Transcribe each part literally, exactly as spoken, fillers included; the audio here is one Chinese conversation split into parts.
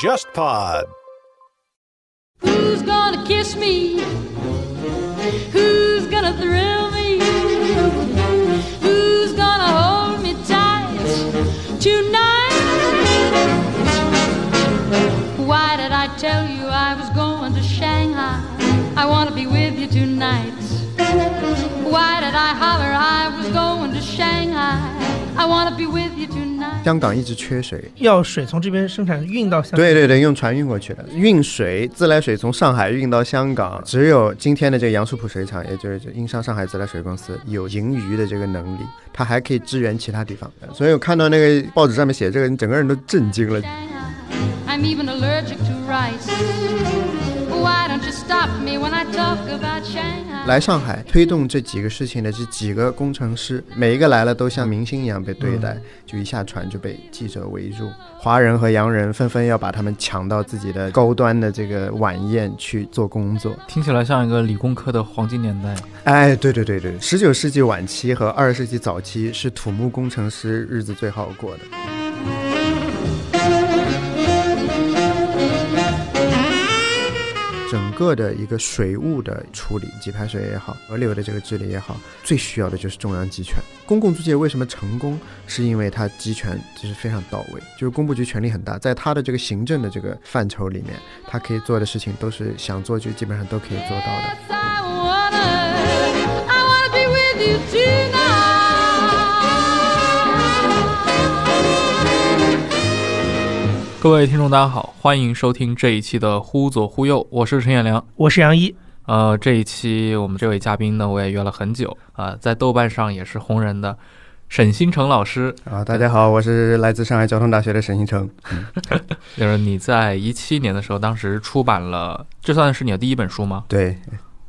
JustPod. Who's gonna kiss me? Who's gonna thrill me? Who's gonna hold me tight tonight? Why did I tell you I was going to Shanghai? I wanna be with you tonight. Why did I holler I was going to Shanghai? I wanna be with you tonight.香港一直缺水，要水从这边生产运到香港。对对对，用船运过去的，运水自来水从上海运到香港，只有今天的这个杨树浦水厂，也就是英商上海自来水公司有盈余的这个能力，它还可以支援其他地方。所以我看到那个报纸上面写这个，你整个人都震惊了。I'm even allergic to rice.来上海推动这几个事情的这几个工程师，每一个来了都像明星一样被对待，嗯、就一下船就被记者围住，华人和洋人纷纷要把他们抢到自己的高端的这个晚宴去做工作。听起来像一个理工科的黄金年代。哎，对对对对，十九世纪晚期和二十世纪早期是土木工程师日子最好过的。整个的一个水务的处理，给排水也好，河流的这个治理也好，最需要的就是中央集权。公共租界为什么成功，是因为它集权就是非常到位，就是工部局权力很大，在它的这个行政的这个范畴里面，它可以做的事情都是想做就基本上都可以做到的。各位听众大家好，欢迎收听这一期的忽左忽右，我是陈彦良，我是杨一。呃，这一期我们这位嘉宾呢，我也约了很久啊、呃，在豆瓣上也是红人的沈新成老师啊。大家好，我是来自上海交通大学的沈新成。嗯、就是你在一七年的时候，当时出版了，这算是你的第一本书吗？对。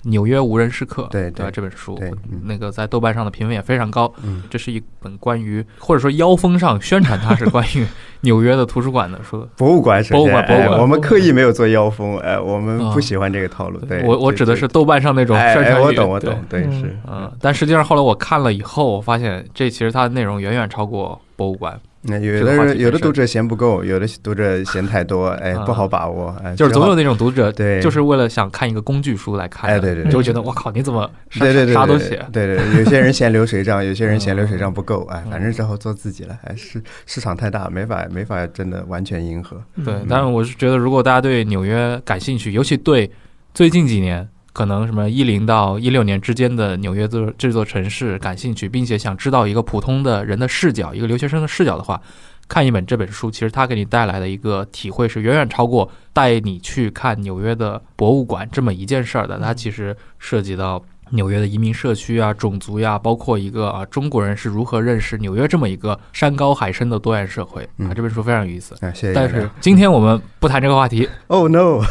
纽约无人是客，对 对, 对吧？这本书，嗯、那个在豆瓣上的评分也非常高。嗯，这是一本关于或者说妖风上宣传它是关于纽约的图书馆的书，博物馆，博物馆，博物馆。我们刻意没有做妖风，哎、呃，我们不喜欢这个套路。嗯、对，我我指的是豆瓣上那种宣传语。哎哎、我懂，我懂，对，对是嗯。嗯，但实际上后来我看了以后，我发现这其实它的内容远远超过博物馆。那有的有的读者嫌不够，有的读者嫌太多，哎，不好把握，哎，就是总有那种读者，对，就是为了想看一个工具书来看，哎，对对，就觉得我靠，你怎么啥都写，对对，有些人嫌流水账，有些人嫌流水账不够，哎，反正只好做自己了，哎，市市场太大，没法没法真的完全迎合。对，但是我是觉得，如果大家对纽约感兴趣，尤其对最近几年。可能什么一零到一六年之间的纽约这座城市感兴趣，并且想知道一个普通的人的视角，一个留学生的视角的话，看一本这本书，其实它给你带来的一个体会是远远超过带你去看纽约的博物馆这么一件事儿的。它其实涉及到纽约的移民社区啊、种族呀、啊，包括一个啊中国人是如何认识纽约这么一个山高海深的多元社会啊，这本书非常有意思。嗯啊、谢谢。但是今天我们不谈这个话题。Oh no！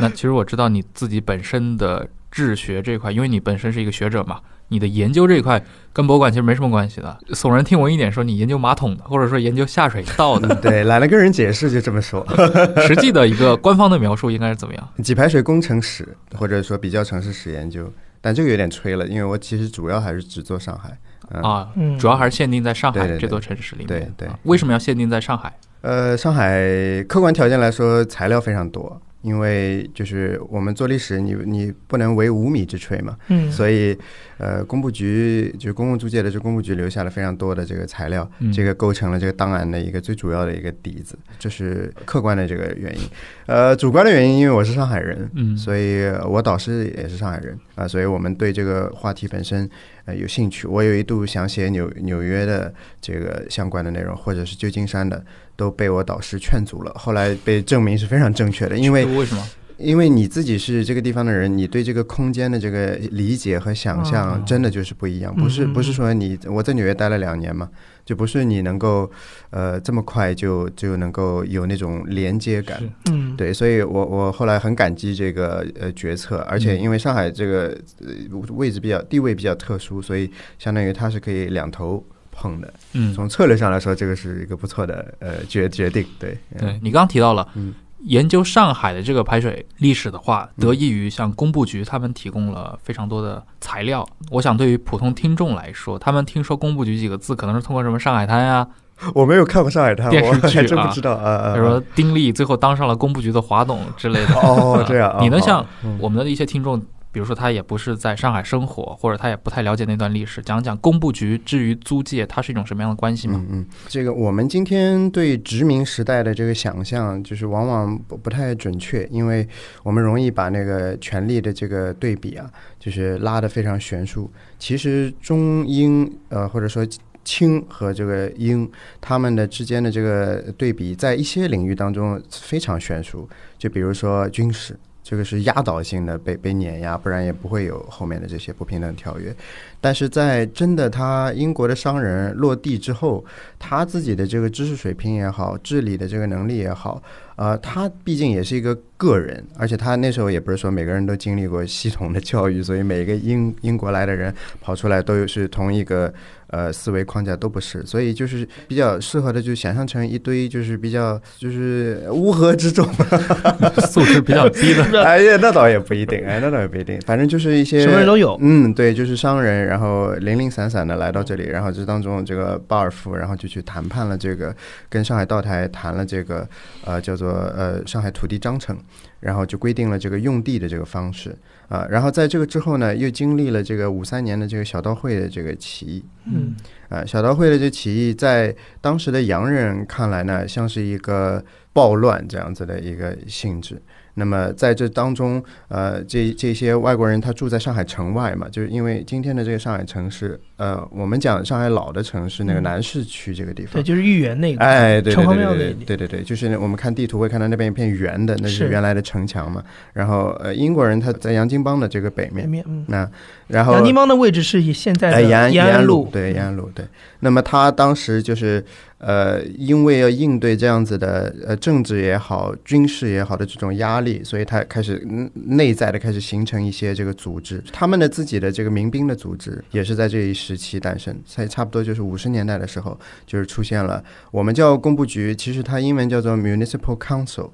那其实我知道你自己本身的治学这块，因为你本身是一个学者嘛，你的研究这一块跟博物馆其实没什么关系的。耸人听闻一点说，你研究马桶的，或者说研究下水道的。对，懒得跟人解释，就这么说。实际的一个官方的描述应该是怎么样？给排水工程史，或者说比较城市史研究，但这个有点吹了，因为我其实主要还是只做上海、嗯、啊，主要还是限定在上海这座城市里面。对 对, 对、啊，为什么要限定在上海？呃，上海客观条件来说，材料非常多。因为就是我们做历史你，你你不能为无米之炊嘛，嗯，所以呃，工部局就是公共租界的这工部局留下了非常多的这个材料，嗯、这个构成了这个档案的一个最主要的一个底子，这是客观的这个原因。呃，主观的原因，因为我是上海人，嗯，所以我导师也是上海人啊、呃，所以我们对这个话题本身。呃、有兴趣，我有一度想写 纽, 纽约的这个相关的内容，或者是旧金山的，都被我导师劝阻了。后来被证明是非常正确的，因为为什么？因为你自己是这个地方的人，你对这个空间的这个理解和想象，真的就是不一样。哦、不是不是说你我在纽约待了两年嘛，就不是你能够呃这么快就就能够有那种连接感。嗯，对，所以我我后来很感激这个呃决策，而且因为上海这个位置比较地位比较特殊，所以相当于它是可以两头。碰的，嗯，从策略上来说，这个是一个不错的呃决决定。对，对你刚刚提到了，嗯，研究上海的这个排水历史的话，得益于像工部局他们提供了非常多的材料。我想对于普通听众来说，他们听说工部局几个字可能是通过什么上海滩啊，我没有看过上海滩电视剧啊，我还真不知道啊。比如说丁力最后当上了工部局的华董之类的。哦，这样。你能像我们的一些听众，比如说他也不是在上海生活，或者他也不太了解那段历史，讲讲工部局至于租界它是一种什么样的关系吗？嗯嗯，这个我们今天对殖民时代的这个想象就是往往 不, 不太准确，因为我们容易把那个权力的这个对比啊，就是拉得非常悬殊。其实中英呃或者说清和这个英他们的之间的这个对比在一些领域当中非常悬殊，就比如说军事，这个是压倒性的被被碾压，不然也不会有后面的这些不平等条约。但是在真的他英国的商人落地之后，他自己的这个知识水平也好，治理的这个能力也好，呃，他毕竟也是一个个人，而且他那时候也不是说每个人都经历过系统的教育，所以每个英英国来的人跑出来都是同一个呃思维框架，都不是，所以就是比较适合的就想象成一堆就是比较就是乌合之众素质比较低的。哎呀，那倒也不一定，哎，那倒也不一定，反正就是一些什么人都有。嗯，对，就是商人，然后零零散散的来到这里，然后这当中这个鲍尔夫，然后就去谈判了这个，跟上海道台谈了这个呃叫做。呃，上海土地章程，然后就规定了这个用地的这个方式啊、呃，然后在这个之后呢，又经历了这个五三年的这个小刀会的这个起义，嗯，啊、呃，小刀会的这起义在当时的洋人看来呢，像是一个暴乱这样子的一个性质。那么在这当中，呃，这这些外国人他住在上海城外嘛，就是因为今天的这个上海城市，呃，我们讲上海老的城市那个南市区这个地方，嗯、对，就是豫园那个，哎，对对对对对对对，就是我们看地图会看到那边一片圆的，那是原来的城墙嘛。然后呃，英国人他在洋泾浜的这个北面，嗯、那然后洋泾浜的位置是现在的延安延安路，对延安路对。那么他当时就是。呃，因为要应对这样子的呃政治也好、军事也好的这种压力，所以他开始内在的开始形成一些这个组织，他们的自己的这个民兵的组织也是在这一时期诞生，才差不多就是五十年代的时候，就是出现了我们叫工部局，其实它英文叫做 Municipal Council。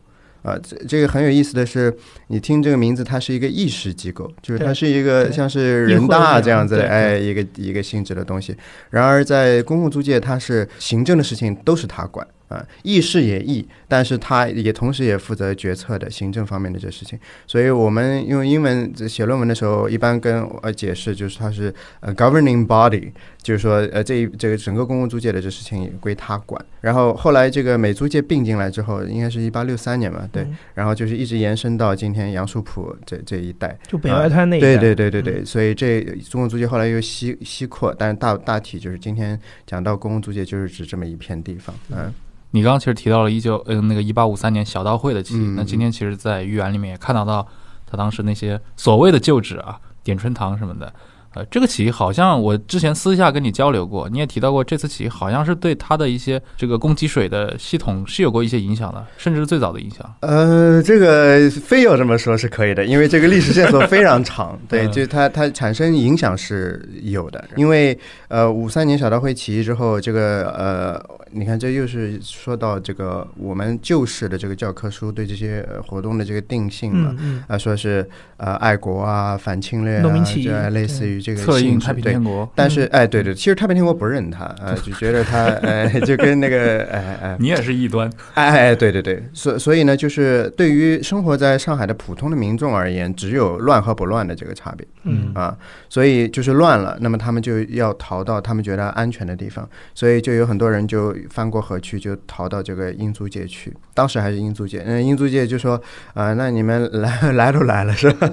呃，这这个很有意思的是，你听这个名字，它是一个议事机构，就是它是一个像是人大这样子的，哎，一个一个性质的东西。然而在公共租界，它是行政的事情都是它管啊、呃，议事也议，但是它也同时也负责决策的行政方面的这事情。所以我们用英文写论文的时候，一般跟呃解释就是它是呃 governing body。就是说，呃，这这个整个公共租界的这事情也归他管。然后后来这个美租界并进来之后，应该是一八六三年嘛，对、嗯。然后就是一直延伸到今天杨树浦这这一带，就北外滩那一带、呃。对对对对对，嗯、所以这公共租界后来又西西扩，但是大大体就是今天讲到公共租界，就是指这么一片地方。嗯，嗯你刚刚其实提到了一九呃那个一八五三年小刀会的起义，嗯、那今天其实，在豫园里面也看到到他当时那些所谓的旧址啊，点春堂什么的。呃，这个起义好像我之前私下跟你交流过，你也提到过，这次起义好像是对它的一些这个供给水的系统是有过一些影响的，甚至是最早的影响。呃，这个非要这么说是可以的，因为这个历史线索非常长，对，就它它产生影响是有的，因为呃，五三年小刀会起义之后，这个呃。你看，这又是说到这个我们旧式的这个教科书对这些活动的这个定性嘛，啊、嗯嗯呃，说是呃爱国啊、反侵略啊，就类似于这个策应太平天国。但是，哎，对对，其实太平天国不认他，呃，就觉得他，哎，就跟那个，哎哎，你也是异端，哎哎，对对对，所所以呢，就是对于生活在上海的普通的民众而言，只有乱和不乱的这个差别，嗯啊，所以就是乱了，那么他们就要逃到他们觉得安全的地方，所以就有很多人就。翻过河去就逃到这个英租界去，当时还是英租界。那英租界就说啊、呃，那你们来来都来了是吧？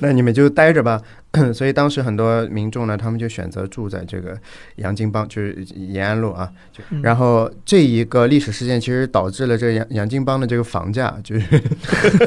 那你们就待着吧。所以当时很多民众呢，他们就选择住在这个洋泾浜，就是延安路啊。然后这一个历史事件其实导致了这个洋洋泾浜的这个房价，就是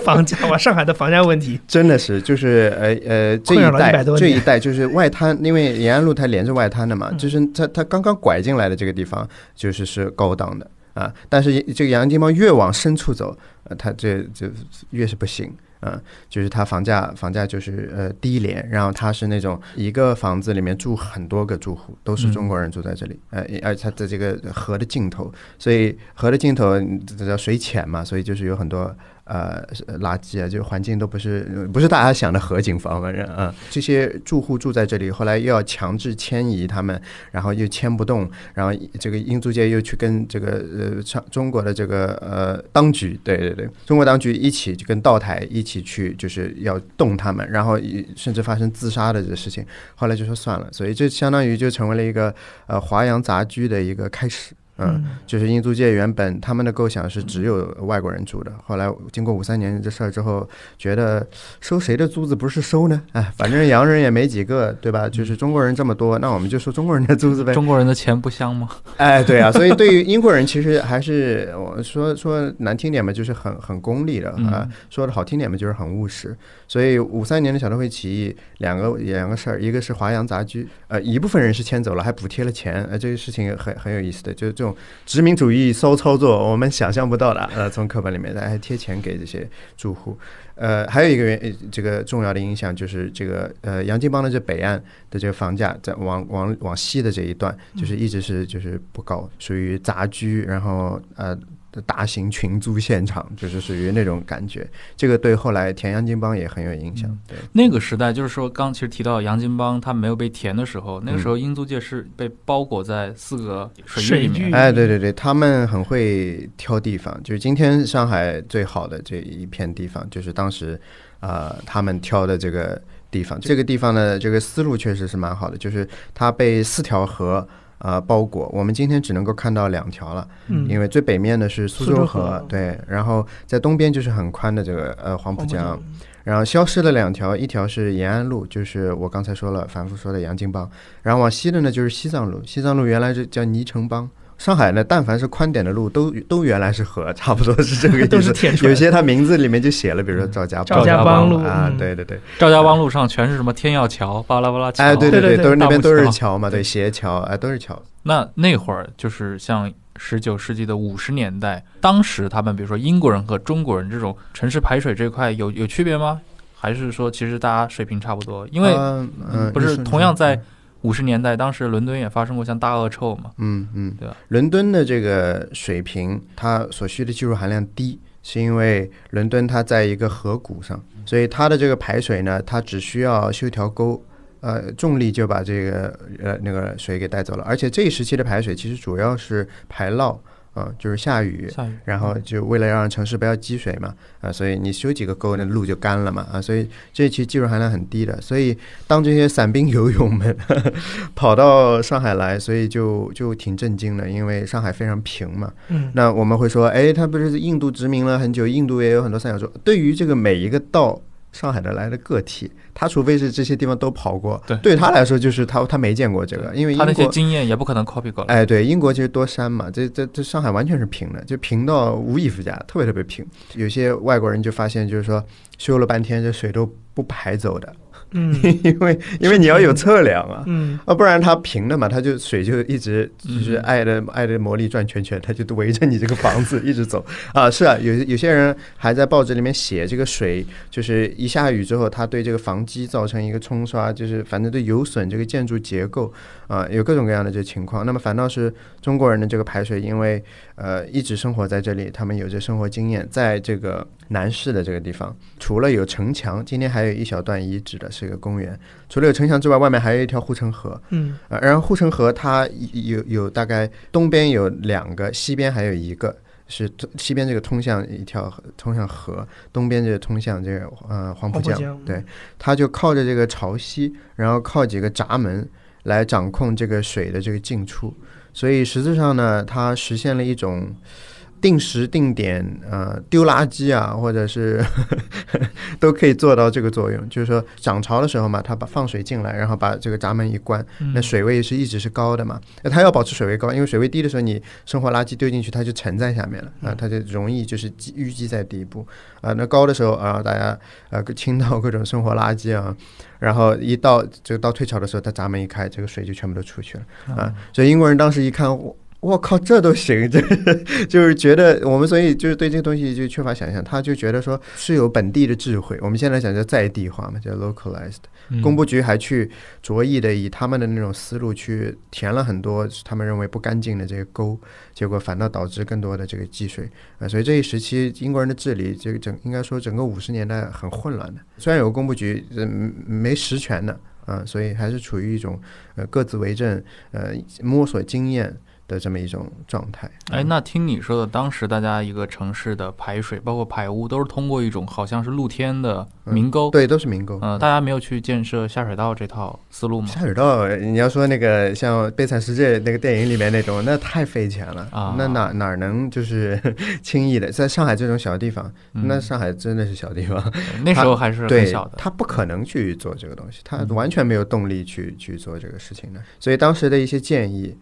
房价哇，上海的房价问题真的是就是呃呃这一带这一带就是外滩，因为延安路它连着外滩的嘛，就是它它刚刚拐进来的这个地方就是是高档的啊，但是这个洋泾浜越往深处走，呃、它这这越是不行。嗯，就是它房价房价就是呃低廉，然后它是那种一个房子里面住很多个住户，都是中国人住在这里，呃、嗯，而且它在这个河的尽头，所以河的尽头这叫水浅嘛，所以就是有很多呃垃圾啊，就环境都不是不是大家想的和景房，反正啊，这些住户住在这里，后来又要强制迁移他们，然后又迁不动，然后这个英租界又去跟这个呃中国的这个呃当局，对对对，中国当局一起就跟道台一起去，就是要动他们，然后甚至发生自杀的这事情，后来就说算了，所以这相当于就成为了一个呃华洋杂居的一个开始。嗯，就是英租界原本他们的构想是只有外国人住的，后来经过五三年这事儿之后，觉得收谁的租子不是收呢？哎，反正洋人也没几个，对吧？就是中国人这么多，那我们就收中国人的租子呗。中国人的钱不香吗？哎，对啊，所以对于英国人其实还是我说说难听点嘛，就是很很功利的啊；说的好听点嘛，就是很务实。所以五三年的小偷会起义，两个两个事儿，一个是华洋杂居，呃，一部分人是迁走了，还补贴了钱，呃，这个事情很很有意思的，就就。这种殖民主义骚操作我们想象不到的，呃，从课本里面大家还贴钱给这些住户。呃，还有一个这个重要的影响就是这个呃洋泾浜的这北岸的这个房价在往往往西的这一段就是一直是就是不高，属于杂居，然后呃大型群租现场，就是属于那种感觉。这个对后来填洋泾浜也很有影响。对，那个时代就是说刚其实提到洋泾浜它没有被填的时候，那个时候英租界是被包裹在四个水域里面。哎，对对对，他们很会挑地方，就是今天上海最好的这一片地方就是当时啊、呃、他们挑的这个地方。这个地方的这个思路确实是蛮好的，就是它被四条河呃，包裹，我们今天只能够看到两条了，嗯、因为最北面的是苏州河，对，然后在东边就是很宽的这个呃黄浦江，然后消失了两条，一条是延安路，就是我刚才说了反复说的洋泾浜，然后往西的呢就是西藏路，西藏路原来就叫泥城浜。上海呢，但凡是宽点的路都都原来是河，差不多是这个意思，都是铁锤。有些他名字里面就写了，比如说赵家赵家浜路啊，对对对，赵家浜路上全是什么天耀桥、巴拉巴拉桥，哎，对对对，都是那边都是桥嘛，对，斜桥，哎，都是桥。那那会儿就是像十九世纪的五十年代，当时他们比如说英国人和中国人这种城市排水这块有有区别吗？还是说其实大家水平差不多？因为嗯，不是同样在。五十年代，当时伦敦也发生过像大恶臭嘛，嗯嗯，对吧？伦敦的这个水平，它所需的技术含量低，是因为伦敦它在一个河谷上，所以它的这个排水呢，它只需要修条沟，呃，重力就把这个呃那个水给带走了。而且这一时期的排水其实主要是排涝。嗯，就是下雨，下雨，然后就为了让城市不要积水嘛，啊，所以你修几个沟，那路就干了嘛，啊，所以这一期技术含量很低的，所以当这些散兵游勇们呵呵跑到上海来，所以就就挺震惊的，因为上海非常平嘛。嗯，那我们会说，哎，他不是印度殖民了很久，印度也有很多三角洲。对于这个每一个到上海的来的个体，他除非是这些地方都跑过， 对, 对他来说就是他他没见过这个，因为英国他那些经验也不可能 copy 过来。哎，对，英国其实多山嘛，这这这上海完全是平的，就平到无以复加，特别特别平。有些外国人就发现，就是说修了半天这水都不排走的。嗯，因为因为你要有测量啊，嗯，啊，不然它平的嘛，它就水就一直就是爱的、嗯、爱的魔力转圈圈，它就围着你这个房子一直走啊。是啊，有有些人还在报纸里面写这个水，就是一下雨之后，它对这个房基造成一个冲刷，就是反正对有损这个建筑结构啊，有各种各样的这情况。那么反倒是中国人的这个排水，因为呃一直生活在这里，他们有这生活经验，在这个南市的这个地方，除了有城墙，今天还有一小段遗址的是一个公园，除了有城墙之外，外面还有一条护城河。嗯，呃、然后护城河它有有大概东边有两个，西边还有一个，是西边这个通向一条通向河，东边这个通向这个呃黄浦江。对，它就靠着这个潮汐，然后靠几个闸门来掌控这个水的这个进出，所以实质上呢，它实现了一种。定时定点呃丢垃圾啊，或者是呵呵都可以做到这个作用，就是说涨潮的时候嘛，它把放水进来，然后把这个闸门一关，那水位是一直是高的嘛，那它要保持水位高，因为水位低的时候你生活垃圾丢进去它就沉在下面了啊、呃，它就容易就是淤积在底部啊、呃。那高的时候啊、呃，大家呃倾倒各种生活垃圾啊，然后一到这个到退潮的时候，它闸门一开，这个水就全部都出去了啊、呃。所以英国人当时一看。我靠，这都行，这就是觉得我们所以就是对这个东西就缺乏想象。他就觉得说是有本地的智慧，我们现在讲叫在地化嘛，叫 localized、嗯、工部局还去着意的以他们的那种思路去填了很多他们认为不干净的这个沟，结果反倒导致更多的这个积水、呃、所以这一时期英国人的治理这个整应该说整个五十年代很混乱的，虽然有工部局、呃、没实权的、呃、所以还是处于一种、呃、各自为政、呃、摸索经验的这么一种状态。哎，那听你说的，当时大家一个城市的排水，包括排污，都是通过一种好像是露天的民沟、嗯、对，都是民沟、呃、大家没有去建设下水道这套思路吗？下水道你要说那个像《悲惨世界》那个电影里面那种，那太费钱了、啊、那 哪, 哪能就是轻易的，在上海这种小地方、嗯、那上海真的是小地方，那时候还是很小的，他不可能去做这个东西，他完全没有动力去、嗯、去做这个事情的。所以当时的一些建议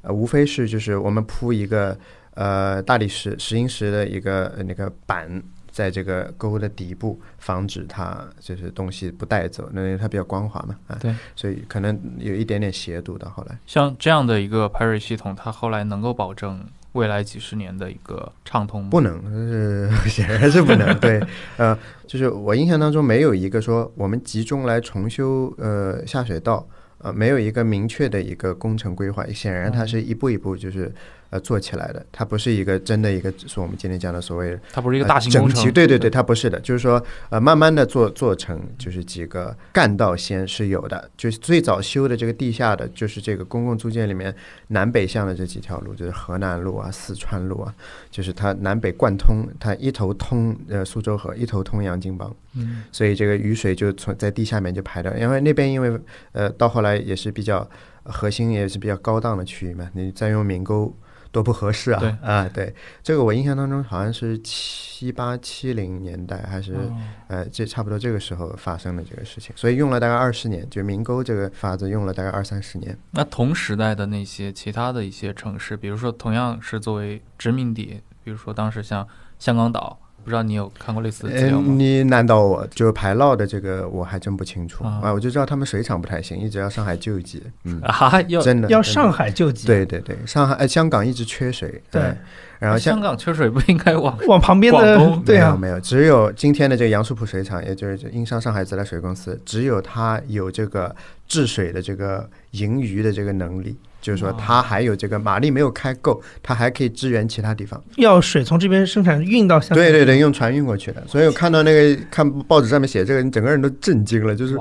呃，无非是就是我们铺一个呃大理石石英石的一个、呃、那个板在这个沟的底部，防止它就是东西不带走，那它比较光滑嘛、啊、对，所以可能有一点点斜度到后来。像这样的一个排水系统，它后来能够保证未来几十年的一个畅通吗？不能，是显然是不能。对，呃，就是我印象当中没有一个说我们集中来重修呃下水道。呃，没有一个明确的一个工程规划，显然它是一步一步就是呃做起来的，它不是一个真的一个所我们今天讲的所谓的，它不是一个大型工程、呃、对对对，它不是的，就是说呃慢慢的做做成，就是几个干道先是有的，就是最早修的这个地下的就是这个公共租界里面南北向的这几条路，就是河南路啊四川路啊，就是它南北贯通，它一头通呃苏州河，一头通洋泾浜，嗯，所以这个雨水就从在地下面就排掉，因为那边因为呃到后来也是比较核心也是比较高档的区域嘛，你再用民沟多不合适啊！对啊，对，这个我印象当中好像是七八七零年代还是、哦、呃，这差不多这个时候发生的这个事情，所以用了大概二十年，就民沟这个法子用了大概二三十年。那同时代的那些其他的一些城市，比如说同样是作为殖民地，比如说当时像香港岛。不知道你有看过类似的资料吗？你难倒我，就是排涝的这个我还真不清楚、啊啊、我就知道他们水厂不太行，一直要上海救济、嗯啊、要, 真的要上海救济，对对对，上海、呃、香港一直缺水，对、嗯，然后香港缺水不应该往往旁边的广东，对啊，没有没有，只有今天的这个杨树浦水厂，也就是英商上海自来水公司，只有它有这个治水的这个盈余的这个能力，就是说它还有这个马力没有开够，它还可以支援其他地方，要水从这边生产运到香港，对对对，用船运过去的。所以我看到那个看报纸上面写这个，你整个人都震惊了，就是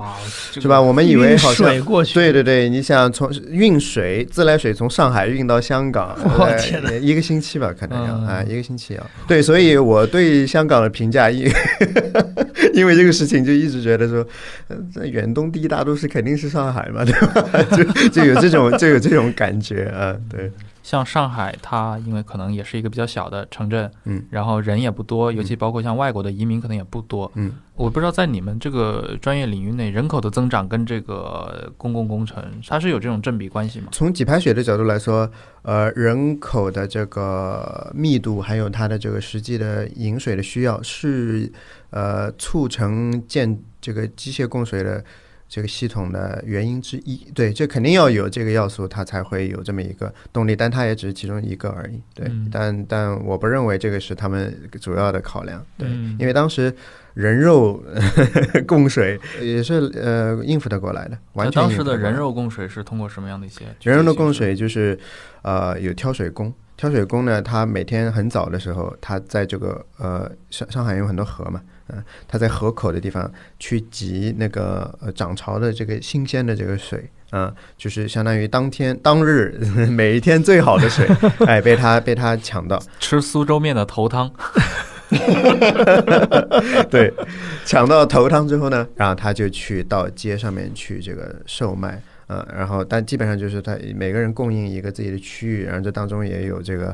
是吧，我们以为好像运水过去，对对对，你想从运水自来水从上海运到香港，我天哪，一个星期吧可能要、嗯、啊一个星期要，对，所以我对香港的评价因因为这个事情就一直觉得说在远东第一大都市肯定是上海嘛，对吧？就就有这种就有这种感觉啊，对，像上海，它因为可能也是一个比较小的城镇，嗯，然后人也不多，尤其包括像外国的移民可能也不多，嗯，我不知道在你们这个专业领域内，人口的增长跟这个公共工程，它是有这种正比关系吗？从给排水的角度来说，呃，人口的这个密度，还有它的这个实际的饮水的需要，是呃促成建这个机械供水的。这个系统的原因之一，对，这肯定要有这个要素，它才会有这么一个动力，但它也只是其中一个而已，对、嗯、但但我不认为这个是他们主要的考量，对、嗯、因为当时人肉呵呵供水也是呃应付得过来的，完全应付得过来。当时的人肉供水是通过什么样的一些？人肉的供水就是呃有挑水工，挑水工呢，他每天很早的时候，他在这个呃上上海有很多河嘛，嗯、呃，他在河口的地方去集那个呃涨潮的这个新鲜的这个水，嗯、呃，就是相当于当天当日呵呵每一天最好的水，哎，被他被他抢到，吃苏州面的头汤。对，抢到头汤之后呢，然后他就去到街上面去这个售卖。嗯，然后但基本上就是他每个人供应一个自己的区域，然后这当中也有这个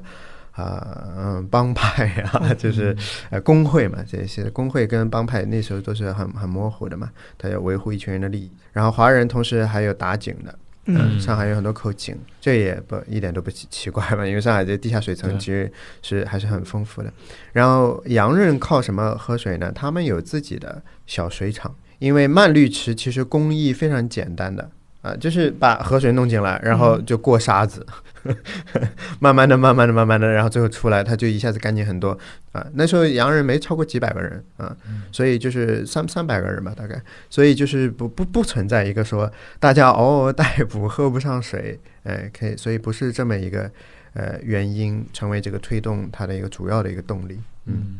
啊、呃、嗯帮派啊，就是呃工会嘛，这些工会跟帮派那时候都是很很模糊的嘛，他要维护一群人的利益。然后华人同时还有打井的。嗯，上海有很多口井，这也不一点都不奇怪嘛，因为上海这地下水层其实是还是很丰富的。然后洋人靠什么喝水呢？他们有自己的小水厂，因为慢滤池其实工艺非常简单的。啊、呃，就是把河水弄进来，然后就过沙子，慢慢的慢慢的慢慢的，然后最后出来他就一下子干净很多啊。那时候洋人没超过几百个人啊，所以就是三三百个人吧大概，所以就是不不不存在一个说大家嗷嗷待哺喝不上水，哎，可以，所以不是这么一个呃原因成为这个推动它的一个主要的一个动力。嗯，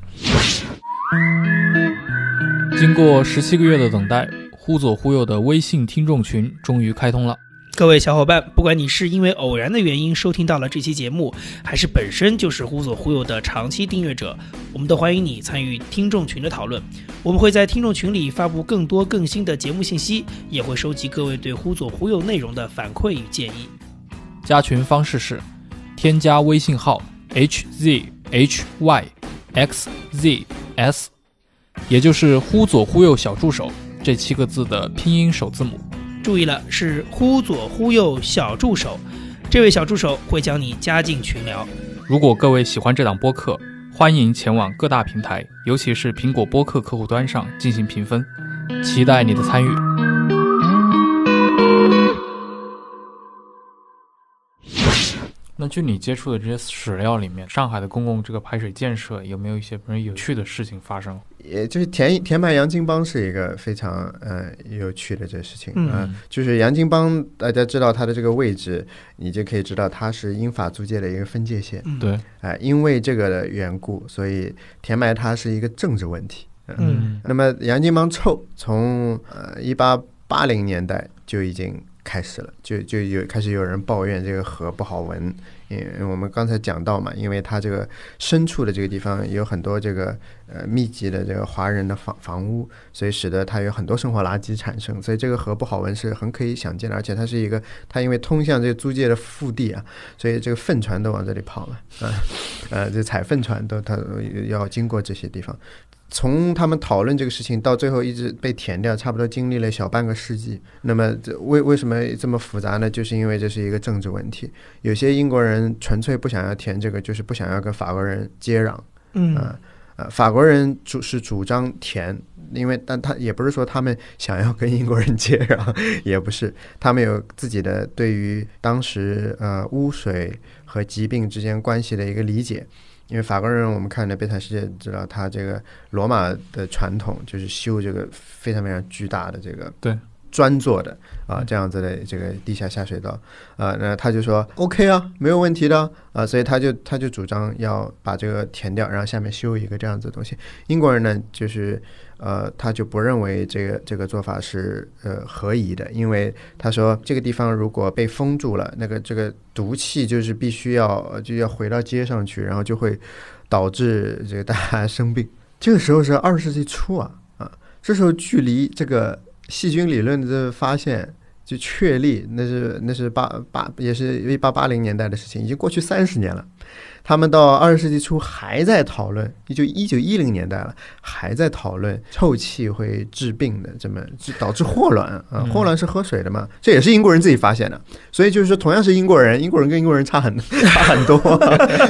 经过十七个月的等待，忽左忽右的微信听众群终于开通了。各位小伙伴，不管你是因为偶然的原因收听到了这期节目，还是本身就是忽左忽右的长期订阅者，我们都欢迎你参与听众群的讨论。我们会在听众群里发布更多更新的节目信息，也会收集各位对忽左忽右内容的反馈与建议。加群方式是添加微信号 H Z H Y X Z S， 也就是忽左忽右小助手这七个字的拼音首字母。注意了，是忽左忽右小助手，这位小助手会将你加进群聊。如果各位喜欢这档播客，欢迎前往各大平台，尤其是苹果播客客户端上进行评分，期待你的参与。那据你接触的这些史料里面，上海的公共这个排水建设有没有一些很有趣的事情发生？也就是填填埋洋泾浜是一个非常呃有趣的这事情啊、嗯，就是洋泾浜大家知道它的这个位置，你就可以知道它是英法租界的一个分界线。对、嗯，哎、呃，因为这个的缘故，所以填埋它是一个政治问题。呃、嗯，那么洋泾浜臭从呃一八八零年代就已经开始了，就就有开始有人抱怨这个河不好闻，因为我们刚才讲到嘛，因为它这个深处的这个地方有很多这个呃密集的这个华人的房房屋，所以使得它有很多生活垃圾产生，所以这个河不好闻是很可以想见的，而且它是一个，它因为通向这个租界的腹地啊，所以这个粪船都往这里跑了啊，呃，这采粪船都它要经过这些地方。从他们讨论这个事情到最后一直被填掉，差不多经历了小半个世纪。那么为为什么这么复杂呢？就是因为这是一个政治问题。有些英国人纯粹不想要填这个，就是不想要跟法国人接壤。嗯啊、呃呃、法国人主是主张填，因为但他也不是说他们想要跟英国人接壤，也不是，他们有自己的对于当时呃污水和疾病之间关系的一个理解。因为法国人，我们看的《悲惨世界》知道，他这个罗马的传统就是修这个非常非常巨大的这个对砖做的啊这样子的这个地下下水道啊，那他就说 OK 啊，没有问题的啊，所以他就他就主张要把这个填掉，然后下面修一个这样子的东西。英国人呢，就是呃，他就不认为这个这个做法是呃合宜的，因为他说这个地方如果被封住了，那个这个毒气就是必须要就要回到街上去，然后就会导致这个大家生病。这个时候是二十世纪初啊啊，这时候距离这个细菌理论的发现就确立，那是那是八八也是一八八零年代的事情，已经过去三十年了。他们到二十世纪初还在讨论，也就一九一零年代了，还在讨论臭气会治病的，这么导致霍乱啊，霍乱是喝水的嘛，这也是英国人自己发现的。所以就是说，同样是英国人，英国人跟英国人差很差很多，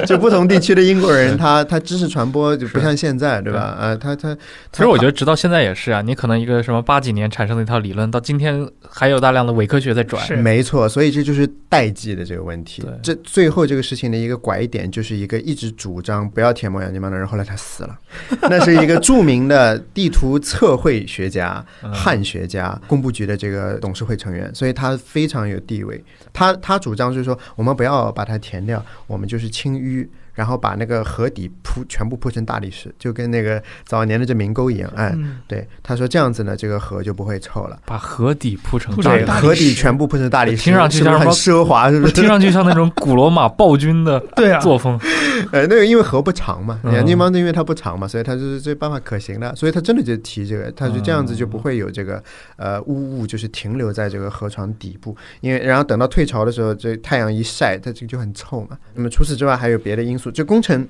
就不同地区的英国人，他他知识传播就不像现在，对吧？呃，他他其实我觉得直到现在也是啊，你可能一个什么八几年产生的一套理论，到今天还有大量的伪科学在转，没错。所以这就是代际的这个问题，这最后这个事情的一个拐点就是。就是一个一直主张不要填埋洋泾浜的人，后来他死了。那是一个著名的地图测绘学家、汉学家、工部局的这个董事会成员，所以他非常有地位。他他主张就是说，我们不要把它填掉，我们就是清淤，然后把那个河底铺全部铺成大理石，就跟那个早年的这明沟一样。哎、嗯，对，他说这样子呢，这个河就不会臭了。把河底铺成大理石，河底全部铺成大理石，听上去像很奢华，是不是？听上去像那种古罗马暴君的作风。对啊、呃，那个因为河不长嘛，洋泾浜因为它不长嘛，所以它就是这办法可行的，所以他真的就提这个，他就这样子就不会有这个呃污物，就是停留在这个河床底部，因为然后等到退潮的时候，这太阳一晒，它就就很臭嘛。那么除此之外，还有别的因素。就工程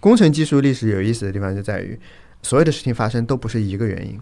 工程技术历史有意思的地方就在于，所有的事情发生都不是一个原因，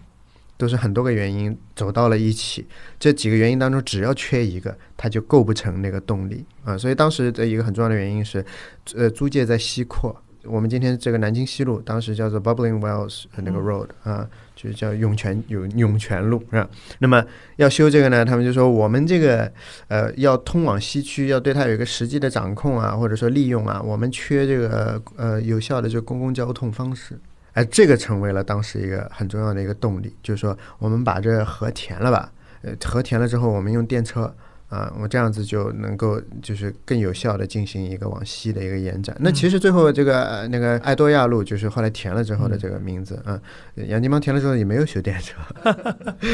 都是很多个原因走到了一起，这几个原因当中只要缺一个，它就构不成那个动力啊。所以当时的一个很重要的原因是，呃，租界在西扩，我们今天这个南京西路当时叫做 Bubbling Wells 那个 road、嗯、啊，就是叫涌泉有涌泉路是吧？那么要修这个呢，他们就说我们这个呃要通往西区，要对它有一个实际的掌控啊，或者说利用啊，我们缺这个呃有效的这个公共交通方式。哎，这个成为了当时一个很重要的一个动力，就是说我们把这河填了吧，呃，河填了之后，我们用电车。啊，我这样子就能够就是更有效的进行一个往西的一个延展。那其实最后这个、呃、那个爱多亚路就是后来填了之后的这个名字啊。杨金帮填了之后也没有修电车。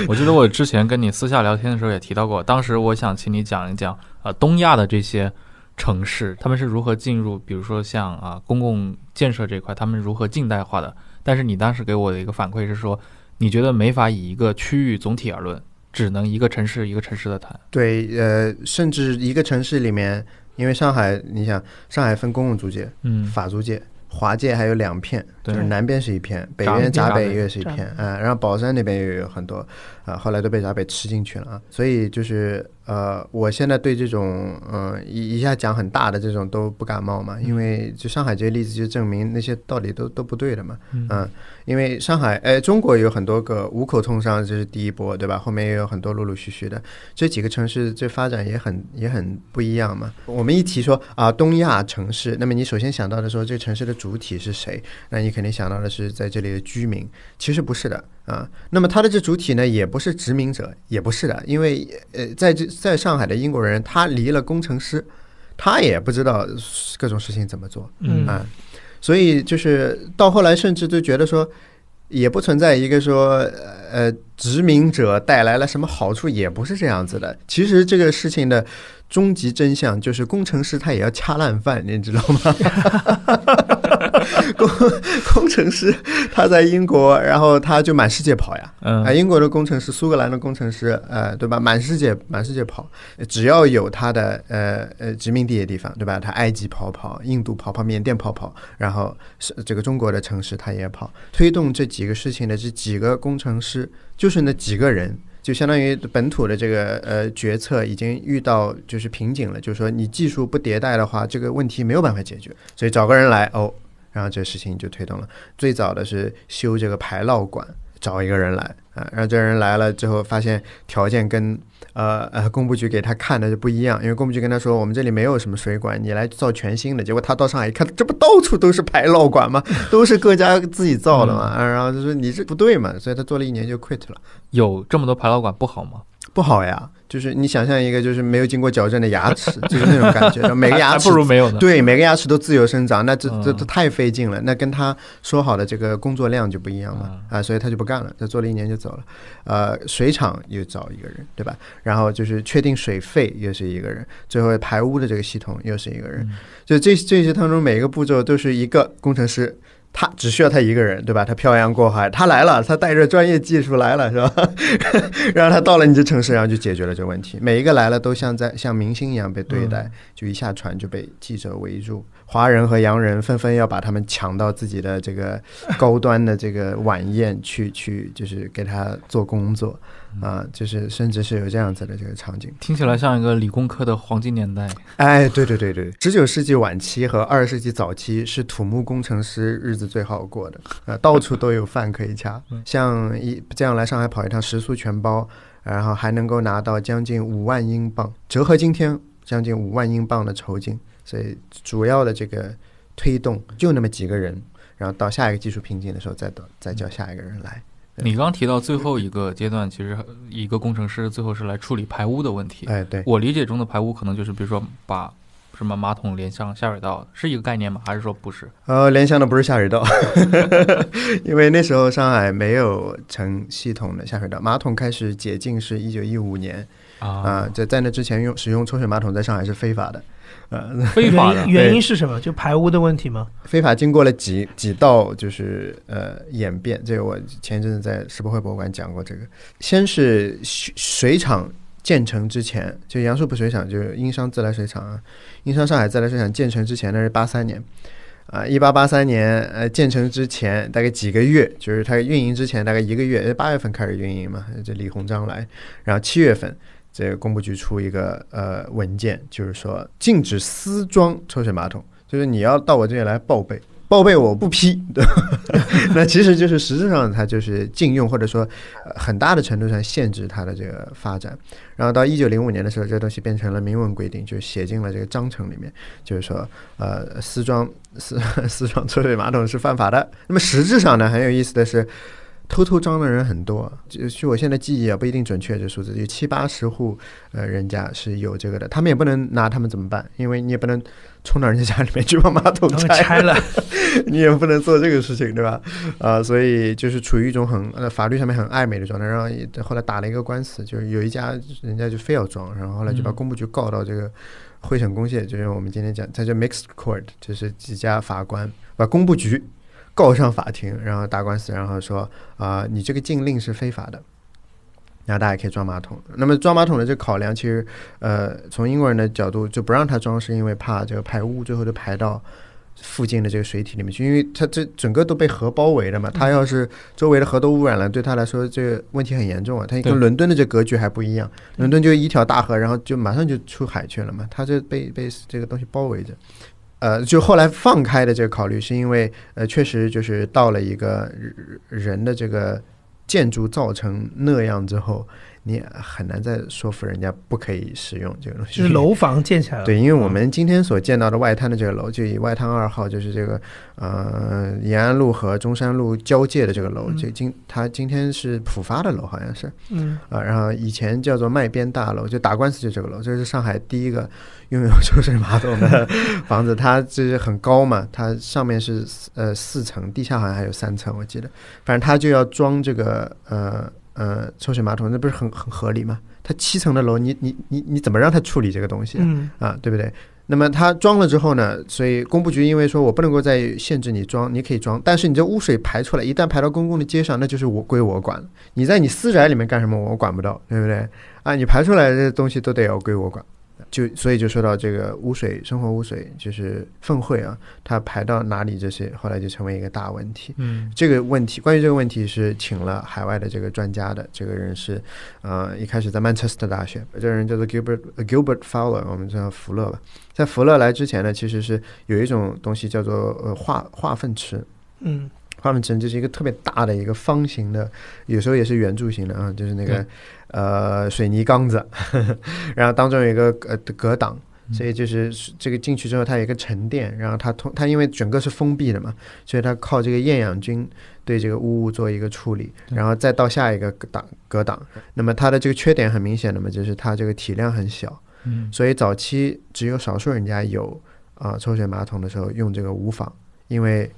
我记得我之前跟你私下聊天的时候也提到过，当时我想请你讲一讲呃东亚的这些城市，他们是如何进入，比如说像啊公共建设这块，他们如何近代化的。但是你当时给我的一个反馈是说，你觉得没法以一个区域总体而论。只能一个城市一个城市的谈，对，呃，甚至一个城市里面，因为上海，你想，上海分公共租界、嗯、法租界、华界，还有两片，就是南边是一片，北边闸北也是一片，啊、呃，然后宝山那边也有很多，啊、呃，后来都被闸北吃进去了啊，所以就是呃，我现在对这种嗯、呃、一一下讲很大的这种都不感冒嘛，因为就上海这些例子就证明那些道理都都不对的嘛，嗯。呃因为上海，哎，中国有很多个五口通商，这是第一波，对吧？后面也有很多陆陆续续的，这几个城市这发展也很也很不一样嘛。我们一提说啊，东亚城市，那么你首先想到的说这个城市的主体是谁？那你肯定想到的是在这里的居民，其实不是的啊。那么它的这主体呢，也不是殖民者，也不是的，因为呃，在这在上海的英国人，他离了工程师，他也不知道各种事情怎么做，嗯啊。所以就是到后来，甚至就觉得说，也不存在一个说，呃，殖民者带来了什么好处，也不是这样子的。其实这个事情的终极真相就是，工程师他也要掐烂饭，你知道吗？工工程师他在英国，然后他就满世界跑呀，啊、呃，英国的工程师，苏格兰的工程师，呃，对吧？满世界满世界跑，只要有他的呃呃殖民地的地方，对吧？他埃及跑跑，印度跑跑，缅甸跑跑，然后这个中国的城市他也跑，推动这几个事情的这几个工程师，就是那几个人。就相当于本土的这个呃决策已经遇到就是瓶颈了，就是说你技术不迭代的话，这个问题没有办法解决，所以找个人来哦，然后这事情就推动了。最早的是修这个排涝管，找一个人来啊，然后这人来了之后，发现条件跟呃呃工部局给他看的就不一样，因为工部局跟他说我们这里没有什么水管，你来造全新的。结果他到上海一看，这不到处都是排涝管吗？都是各家自己造的嘛，嗯、然后就说你这不对嘛，所以他做了一年就 quit 了。有这么多排涝管不好吗？不好呀，就是你想象一个就是没有经过矫正的牙齿，就是那种感觉，每个牙齿还不如没有呢。对，每个牙齿都自由生长，那这这太费劲了，那跟他说好的这个工作量就不一样了、嗯、啊，所以他就不干了，他做了一年就走了。呃，水厂又找一个人，对吧？然后就是确定水费又是一个人，最后排污的这个系统又是一个人，嗯、就这这些当中每一个步骤都是一个工程师。他只需要他一个人，对吧？他漂洋过海，他来了，他带着专业技术来了，是吧？然后他到了你这城市，然后就解决了这个问题。每一个来了都像在像明星一样被对待、嗯，就一下船就被记者围住。华人和洋人纷纷要把他们抢到自己的这个高端的这个晚宴去去，就是给他做工作。啊，就是甚至是有这样子的这个场景，听起来像一个理工科的黄金年代。哎，对对对对，十九世纪晚期和二十世纪早期是土木工程师日子最好过的，呃，到处都有饭可以掐。像一这样来上海跑一趟，食宿全包，然后还能够拿到将近五万英镑，折合今天将近五万英镑的酬金。所以主要的这个推动就那么几个人，然后到下一个技术瓶颈的时候，再到再叫下一个人来。你刚提到最后一个阶段，其实一个工程师最后是来处理排污的问题。哎，对，我理解中的排污可能就是比如说把什么马桶连向下水道，是一个概念吗？还是说不是？呃，连向的不是下水道，因为那时候上海没有成系统的下水道，马桶开始解禁是一九一五年啊、呃，在在那之前用使用抽水马桶在上海是非法的。呃，非法的原因是什么？就排污的问题吗？非法经过了几几道就是呃演变，这个我前一阵子在世博会博物馆讲过这个。先是水厂建成之前，就杨树浦水厂，就是英商自来水厂啊，英商上海自来水厂建成之前那是八三年。啊，一八八三年，呃，建成之前大概几个月，就是它运营之前大概一个月，八月份开始运营嘛，这李鸿章来，然后七月份。这个工部局出一个呃文件，就是说禁止私装抽水马桶，就是你要到我这里来报备报备我不批，对吧？那其实就是实质上它就是禁用，或者说很大的程度上限制它的这个发展。然后到一九零五年的时候，这个东西变成了明文规定，就写进了这个章程里面，就是说，呃，私装私私装抽水马桶是犯法的。那么实质上呢，很有意思的是，偷偷装的人很多，就据我现在记忆也不一定准确这数字，有七八十户呃人家是有这个的，他们也不能拿他们怎么办，因为你也不能冲到人家家里面去把马桶拆了，你也不能做这个事情，对吧？啊、呃，所以就是处于一种很、呃、法律上面很暧昧的状态，然后后来打了一个官司，就是有一家人家就非要装，然后后来就把工部局告到这个会审公协，就是我们今天讲，它叫 mixed court， 就是几家法官把工部局告上法庭，然后打官司，然后说啊、呃，你这个禁令是非法的，然后大家也可以装马桶。那么装马桶的这个考量，其实呃，从英国人的角度就不让他装，是因为怕这个排污最后都排到附近的这个水体里面去，因为它这整个都被河包围了嘛，它要是周围的河都污染了，对他来说这个问题很严重啊。它跟伦敦的这格局还不一样，伦敦就一条大河，然后就马上就出海去了嘛，它就被被这个东西包围着。呃，就后来放开的这个考虑，是因为呃，确实就是到了一个人的这个建筑造成那样之后，你很难再说服人家不可以使用这个东西。就是楼房建起来了。对，因为我们今天所见到的外滩的这个楼，就以外滩二号，就是这个呃延安路和中山路交界的这个楼，这今它今天是浦发的楼，好像是。嗯。啊，然后以前叫做麦边大楼，就打官司就这个楼，这是上海第一个拥有抽水马桶的房子，它就是很高嘛，它上面是呃四层，地下好像还有三层，我记得。反正它就要装这个呃呃抽水马桶，那不是很很合理吗？它七层的楼，你你你你怎么让它处理这个东西啊？嗯、啊，对不对？那么它装了之后呢，所以工部局因为说我不能够再限制你装，你可以装，但是你这污水排出来，一旦排到公共的街上，那就是我归我管了。你在你私宅里面干什么，我管不到，对不对？啊，你排出来的东西都得要归我管。就所以就说到这个污水，生活污水就是粪秽啊，它排到哪里这些，后来就成为一个大问题。嗯，这个问题关于这个问题是请了海外的这个专家的，这个人是呃一开始在曼彻斯特大学，这个人叫做 Gilbert Gilbert Fowler， 我们叫福勒吧。在福勒来之前呢，其实是有一种东西叫做呃化化粪池。嗯。化粪池就是一个特别大的一个方形的，有时候也是圆柱形的啊，就是那个呃水泥缸子，呵呵，然后当中有一个呃隔挡，所以就是这个进去之后它有一个沉淀，然后它通它因为整个是封闭的嘛，所以它靠这个厌氧菌对这个污物做一个处理，然后再到下一个隔挡隔挡。那么它的这个缺点很明显的嘛，就是它这个体量很小，嗯，所以早期只有少数人家有啊、呃、抽水马桶的时候用这个无妨，因为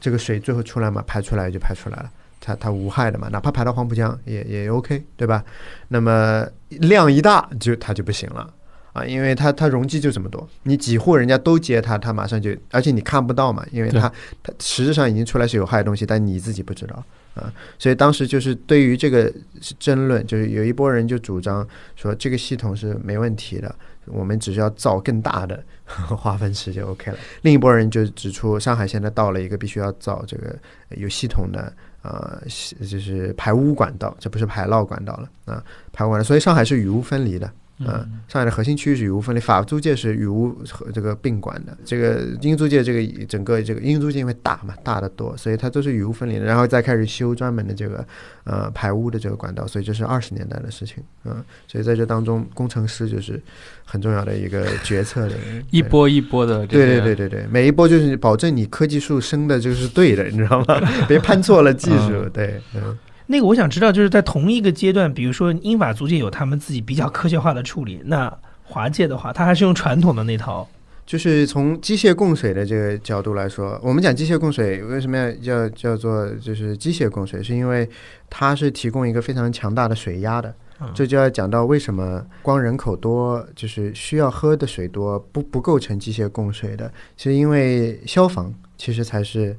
这个水最后出来嘛，排出来就排出来了，它它无害的嘛，哪怕排到黄浦江也也 OK， 对吧？那么量一大就它就不行了啊，因为它它容积就这么多，你几户人家都接它，它马上就，而且你看不到嘛，因为它它实质上已经出来是有害的东西，但你自己不知道啊，所以当时就是对于这个争论，就是有一波人就主张说这个系统是没问题的。我们只是要造更大的化粪池就 OK 了。另一拨人就指出，上海现在到了一个必须要造这个有系统的呃，就是排污管道，这不是排涝管道了啊，排污管道。所以上海是雨污分离的。啊、嗯，上海的核心区域是雨污分离，法租界是雨污和这个并管的，这个英租界这个整个这个英租界因为大嘛，大的多，所以它都是雨污分离的，然后再开始修专门的这个呃排污的这个管道，所以这是二十年代的事情，嗯、呃，所以在这当中，工程师就是很重要的一个决策的，一波一波的，对对对对对，每一波就是保证你科技树生的就是对的，你知道吗？别判错了技术，嗯、对，嗯。那个我想知道，就是在同一个阶段，比如说英法租界有他们自己比较科学化的处理，那华界的话，它还是用传统的那套。就是从机械供水的这个角度来说，我们讲机械供水为什么要叫叫做就是机械供水，是因为它是提供一个非常强大的水压的。这就要讲到为什么光人口多，就是需要喝的水多，不不构成机械供水的，是因为消防其实才是。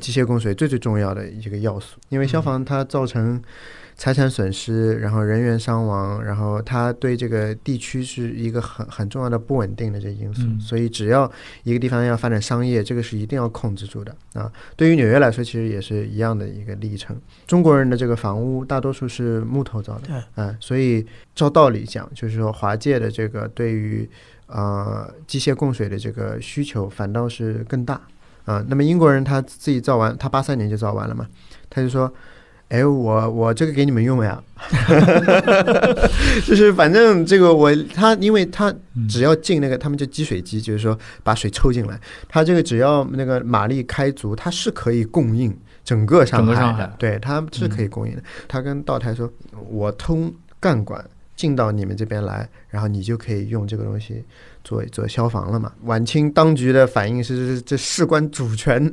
机械供水最最重要的一个要素，因为消防它造成财产损失，然后人员伤亡，然后它对这个地区是一个很很重要的不稳定的这因素，所以只要一个地方要发展商业，这个是一定要控制住的啊。对于纽约来说，其实也是一样的一个历程。中国人的这个房屋大多数是木头造的，啊，所以照道理讲，就是说华界的这个对于呃机械供水的这个需求反倒是更大。啊。那么英国人他自己造完，他八三年就造完了嘛，他就说，哎，我我这个给你们用呀，就是反正这个我他，因为他只要进那个，他们叫积水机，就是说把水抽进来，他这个只要那个马力开足，它是可以供应整个上海的，整个上海对，它是可以供应的。嗯、他跟道台说，我通干管进到你们这边来，然后你就可以用这个东西做做消防了嘛。晚清当局的反应是这事关主权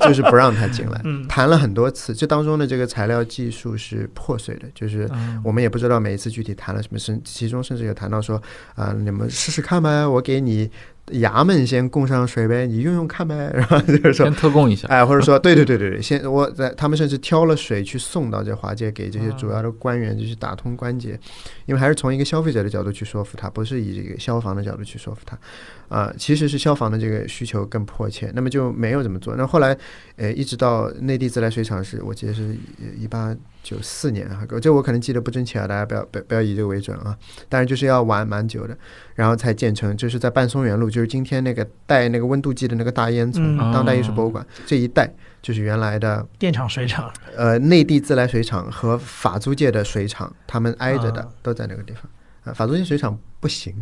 就是不让他进来、嗯、谈了很多次，这当中的这个材料技术是破碎的，就是我们也不知道每一次具体谈了什么事，其中甚至有谈到说啊、呃，你们试试看吧，我给你衙门先供上水呗，你用用看呗，然后就是说先特供一下，哎，或者说对对对对对，先我在他们甚至挑了水去送到这华界给这些主要的官员，就是打通关节，因为还是从一个消费者的角度去说服他，不是以这个消防的角度去说服他，啊、呃，其实是消防的这个需求更迫切，那么就没有这么做。那后来，呃，一直到内地自来水厂是，我记得是一八九四年啊，这我可能记得不真切啊，大家不要不要不要以这个为准啊，当然就是要玩蛮久的，然后才建成，就是在半松园路。就是今天那个带那个温度计的那个大烟囱、嗯、当代艺术博物馆、嗯、这一带就是原来的电厂水厂，呃，内地自来水厂和法租界的水厂他们挨着的、啊、都在那个地方、啊、法租界水厂不行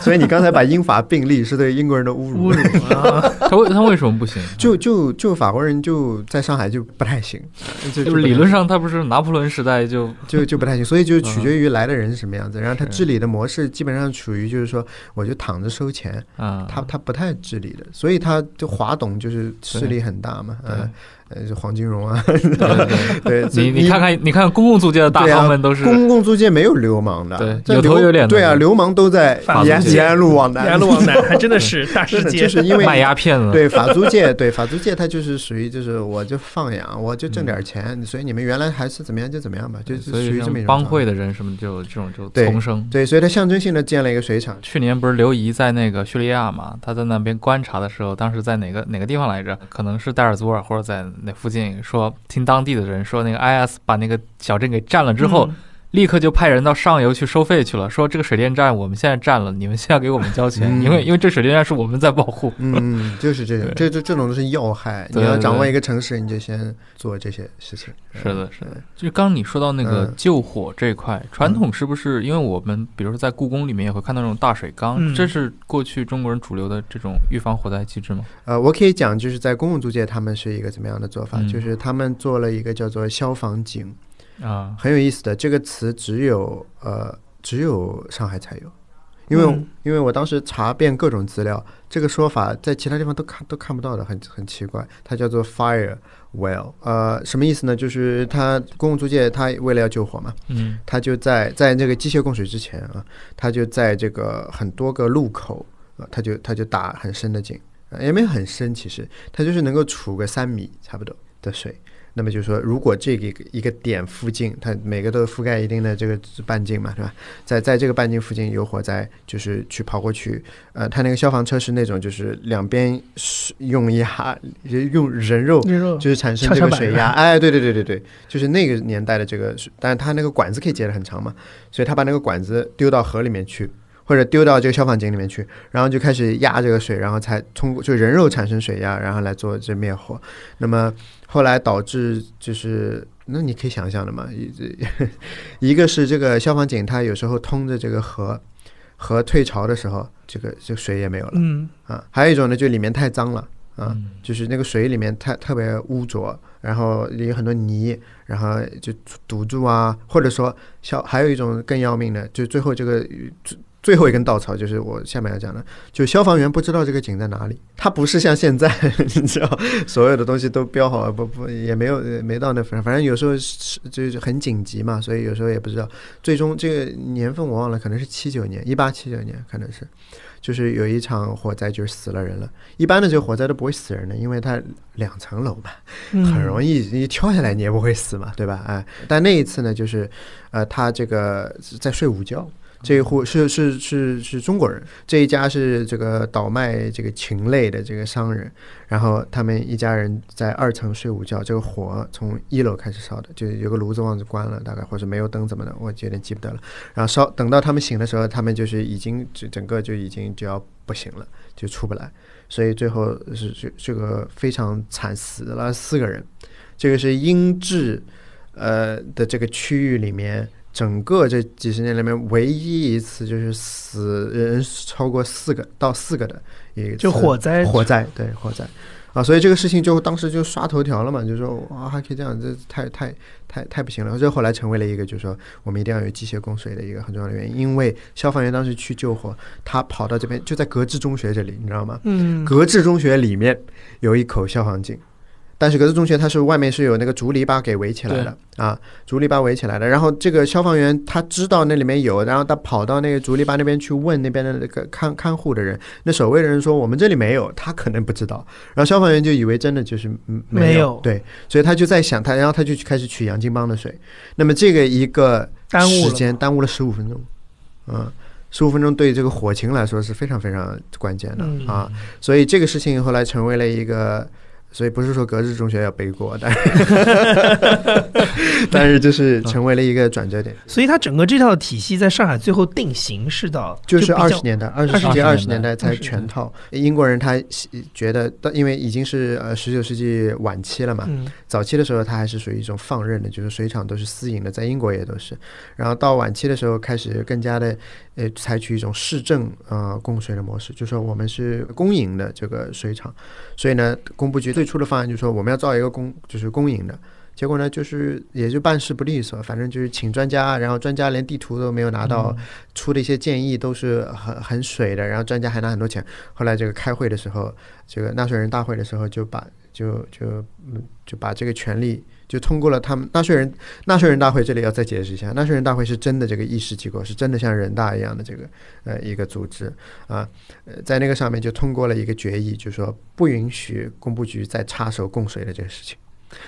所以你刚才把英法并立是对英国人的侮辱，侮辱、啊、他, 为他为什么不行就就就法国人就在上海就不太行，就就理论上他不是拿破仑时代就就就不太行，所以就取决于来的人是什么样子、嗯、然后他治理的模式基本上处于就是说我就躺着收钱、嗯、他他不太治理的，所以他就华董就是势力很大嘛，呃呃，黄金荣啊，对对对对，你你看看，你看公共租界的大亨们都是、啊、公共租界没有流氓的，对，有头有脸的，对啊，流氓都在沿沿路往南，沿路往南，还真的是大世界，就是因为卖鸦片了，对法租界，对法租界，它就是属于就是我就放养，我就挣点钱，嗯、所以你们原来还是怎么样就怎么样吧，就是属于这么一种帮会的人什么就这种就丛生，对，所以它象征性的建了一个水厂。去年不是刘仪在那个叙利亚嘛，他在那边观察的时候，当时在哪个哪个地方来着？可能是代尔祖尔或者在。那附近说，听当地的人说，那个 I S 把那个小镇给占了之后、嗯，立刻就派人到上游去收费去了。说这个水电站我们现在占了，你们现在给我们交钱，嗯、因为因为这水电站是我们在保护。嗯，就是这种，这这这种都是要害。你要掌握一个城市，你就先做这些事情。是的，是的。就刚你说到那个救火这一块，嗯、传统是不是？因为我们比如说在故宫里面也会看到那种大水缸、嗯，这是过去中国人主流的这种预防火灾机制吗？呃，我可以讲，就是在公共租界，他们是一个怎么样的做法？嗯、就是他们做了一个叫做消防井。啊、uh, ，很有意思的这个词只有呃只有上海才有，因为、嗯、因为我当时查遍各种资料，这个说法在其他地方都看都看不到的，很很奇怪。它叫做 fire well， 呃，什么意思呢？就是它公共租界，它为了要救火嘛，嗯，它就在在这个机械供水之前啊，它就在这个很多个路口，呃、它就它就打很深的井，呃、也没有很深，其实它就是能够储个三米差不多的水。那么就是说，如果这个一个点附近，它每个都覆盖一定的这个半径嘛，是吧？在在这个半径附近有火灾，就是去跑过去，呃，它那个消防车是那种，就是两边用压，用人肉，就是产生这个水压，哎，对对对对对，就是那个年代的这个，但是它那个管子可以接得很长嘛，所以它把那个管子丢到河里面去。或者丢到这个消防井里面去，然后就开始压这个水，然后才通过就人肉产生水压，然后来做这灭火。那么后来导致就是，那你可以想象的嘛，一个是这个消防井它有时候通着这个河，河退潮的时候，这个这个水也没有了，嗯啊，还有一种呢，就里面太脏了。啊、嗯，就是那个水里面太特别污浊，然后也有很多泥，然后就堵住啊，或者说小还有一种更要命的，就最后这个最后一根稻草，就是我下面要讲的，就消防员不知道这个井在哪里，他不是像现在你知道所有的东西都标好，不不也没有没到那份，反正有时候就是很紧急嘛，所以有时候也不知道。最终这个年份我忘了，可能是七九年，一八七九年可能是。就是有一场火灾，就是死了人了。一般的这个火灾都不会死人的，因为它两层楼嘛，很容易你跳下来你也不会死嘛，对吧？哎，但那一次呢，就是，呃，他这个在睡午觉，这一户是是是是中国人，这一家是这个倒卖这个禽类的这个商人，然后他们一家人在二层睡午觉，这个火从一楼开始烧的，就有个炉子忘记关了大概，或者没有灯怎么的，我有点记不得了。然后烧等到他们醒的时候，他们就是已经整个就已经就要不行了，就出不来，所以最后是这这个非常惨，死了四个人。这个是英治呃的这个区域里面，整个这几十年里面唯一一次就是死人超过四个到四个的一个，就火灾火灾对火灾啊，所以这个事情就当时就刷头条了嘛，就说啊还可以这样，这太太太太不行了。这后来成为了一个，就是说我们一定要有机械供水的一个很重要的原因，因为消防员当时去救火，他跑到这边就在格致中学这里，你知道吗？嗯，格致中学里面有一口消防井。但是格致中学它是外面是有那个竹篱笆给围起来的啊，竹篱笆围起来的。然后这个消防员他知道那里面有，然后他跑到那个竹篱笆那边去问那边的那个看看护的人，那守卫的人说我们这里没有，他可能不知道。然后消防员就以为真的就是没有，没有对，所以他就在想他，然后他就开始取洋泾浜的水。那么这个一个时间耽误了十五分钟，嗯。十五分钟对这个火情来说是非常非常关键的啊，嗯、所以这个事情后来成为了一个。所以不是说格致中学要背锅，但是但是就是成为了一个转折点。所以它整个这套体系在上海最后定型是到就是二十年代，二十世纪二十年代才全套。英国人他觉得，因为已经是呃十九世纪晚期了嘛，嗯、早期的时候他还是属于一种放任的，就是水厂都是私营的，在英国也都是。然后到晚期的时候开始更加的呃采取一种市政呃供水的模式，就说我们是公营的这个水厂，所以呢，工部局最出的方案就是说我们要造一个公就是公营的，结果呢就是也就办事不利索，反正就是请专家，然后专家连地图都没有拿到，出的一些建议都是很很水的，然后专家还拿很多钱。后来这个开会的时候，这个纳税人大会的时候就把就就就把这个权利就通过了。他们纳税人纳税人大会这里要再解释一下，纳税人大会是真的这个议事机构，是真的像人大一样的这个呃一个组织啊，在那个上面就通过了一个决议，就是说不允许工部局再插手供水的这个事情。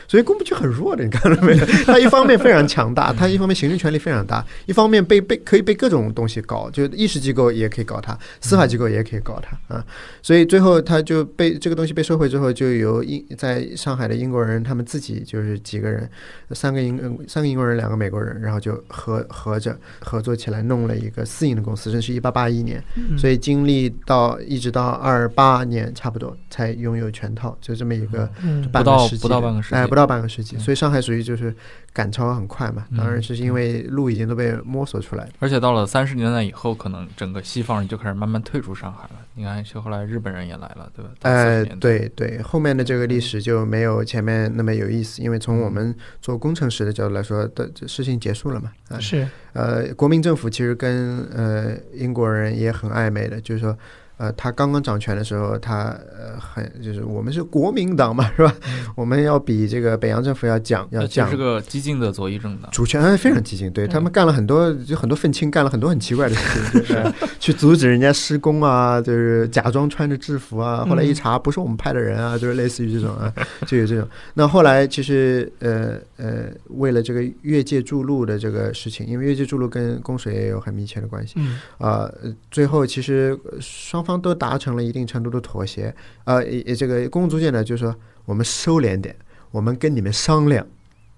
所以工部局很弱的，你看到没有？他一方面非常强大，他一方面行政权力非常大，一方面被被可以被各种东西搞，就议事机构也可以搞他，司法机构也可以搞他啊。所以最后他就被这个东西被收回之后，就由英在上海的英国人他们自己就是几个人，三个英三个英国人，两个美国人，然后就合合着合作起来弄了一个私营的公司，这是一八八一年，所以经历到一直到二八年差不多才拥有全套，就这么一个半个世纪、嗯、不到不到半个世纪。哎，不到半个世纪，所以上海属于就是赶超很快嘛。当然是因为路已经都被摸索出来了，而且到了三十年代以后，可能整个西方人就开始慢慢退出上海了。你看，就后来日本人也来了，对吧？哎、呃，对对，后面的这个历史就没有前面那么有意思，因为从我们做工程师的角度来说，的事情结束了嘛。呃、是呃，国民政府其实跟呃英国人也很暧昧的，就是说。呃，他刚刚掌权的时候，他呃很就是我们是国民党嘛，是吧？嗯、我们要比这个北洋政府要讲要讲，这是个激进的左翼政党，主权非常激进，对、嗯、他们干了很多，就很多愤青干了很多很奇怪的事情，就是去阻止人家施工啊，就是假装穿着制服啊，后来一查不是我们派的人啊，就是类似于这种啊，就有这种。那后来其实呃呃，为了这个越界筑路的这个事情，因为越界筑路跟供水也有很密切的关系，嗯啊、呃，最后其实双方。方都达成了一定程度的妥协，呃，这个公共租界呢，就是说我们收敛点，我们跟你们商量，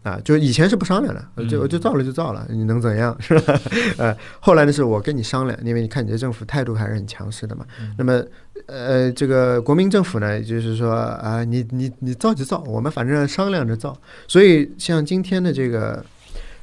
啊，就以前是不商量的，就就造了就造了，你能怎样是吧？呃，后来呢是我跟你商量，因为你看你这政府态度还是很强势的嘛，嗯、那么。呃，这个国民政府呢，就是说啊、呃，你你你造就造，我们反正商量着造，所以像今天的这个。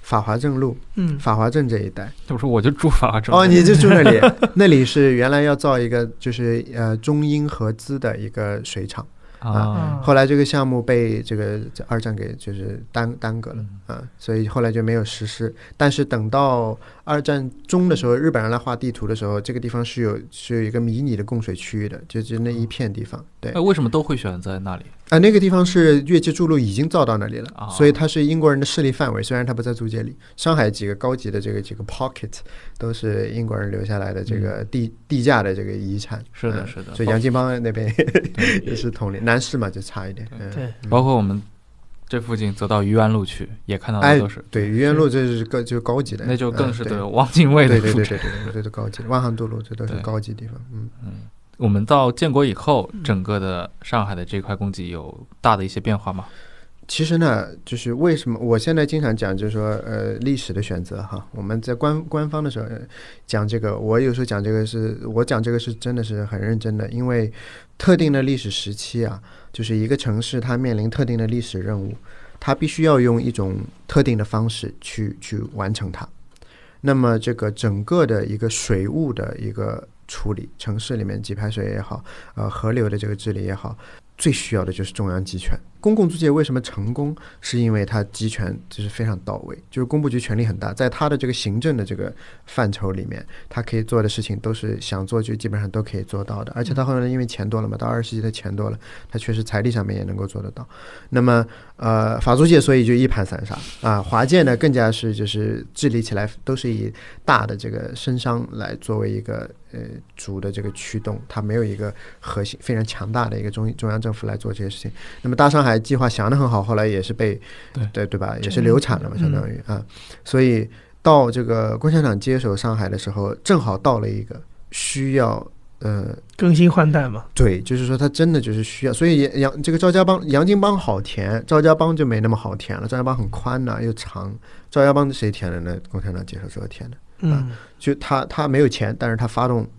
法华镇路，嗯，法华镇这一带，就是我就住法华镇。哦，你就住那里，那里是原来要造一个，就是呃中英合资的一个水厂啊。哦、后来这个项目被这个二战给就是耽耽搁了啊，所以后来就没有实施。但是等到二战中的时候，日本人来画地图的时候，这个地方是有是有一个迷你的供水区域的，就是那一片地方。对，哎、为什么都会选在那里？啊、呃，那个地方是越界筑路已经造到那里了，哦、所以它是英国人的势力范围。虽然它不在租界里，上海几个高级的这个几个 pocket 都是英国人留下来的这个地、嗯、地价的这个遗产。是的，是的。嗯、所以洋泾浜那边也是同理，南市嘛就差一点。对，嗯、对包括我们这附近则到愚园路去，也看到的都是。哎、对，愚园路这是更就高级的，那就更是对汪精卫的复制。对对对对对，这都高级，万汉渡路这都是高级地方。嗯嗯，我们到建国以后，整个的上海的这块供给有大的一些变化吗？其实呢，就是为什么我现在经常讲，就是说，呃，历史的选择哈。我们在官官方的时候、呃、讲这个，我有时候讲这个是，我讲这个是真的是很认真的，因为特定的历史时期啊，就是一个城市它面临特定的历史任务，它必须要用一种特定的方式去去完成它。那么这个整个的一个水务的一个处理，城市里面给排水也好，呃，河流的这个治理也好。最需要的就是中央集权。公共租界为什么成功，是因为它集权就是非常到位，就是工部局权力很大，在它的这个行政的这个范畴里面，它可以做的事情都是想做就基本上都可以做到的，而且它后来因为钱多了嘛，到二十世纪的钱多了，它确实财力上面也能够做得到。那么呃，法租界所以就一盘散沙啊，华界呢更加是就是治理起来都是以大的这个绅商来作为一个呃主的这个驱动，它没有一个核心非常强大的一个中中央政府来做这些事情。那么大上海计划想得很好，后来也是被对对对吧，也是流产了嘛，相当于、嗯、啊，所以到这个共产党接手上海的时候，正好到了一个需要。呃，更新换代嘛，对，就是说他真的就是需要，所以杨这个赵家浜、杨金浜好填，赵家浜就没那么好填了。赵家浜很宽呐、啊，又长，赵家浜谁填的呢？共产党接手时候填的，啊、嗯，就他他没有钱，但是他发动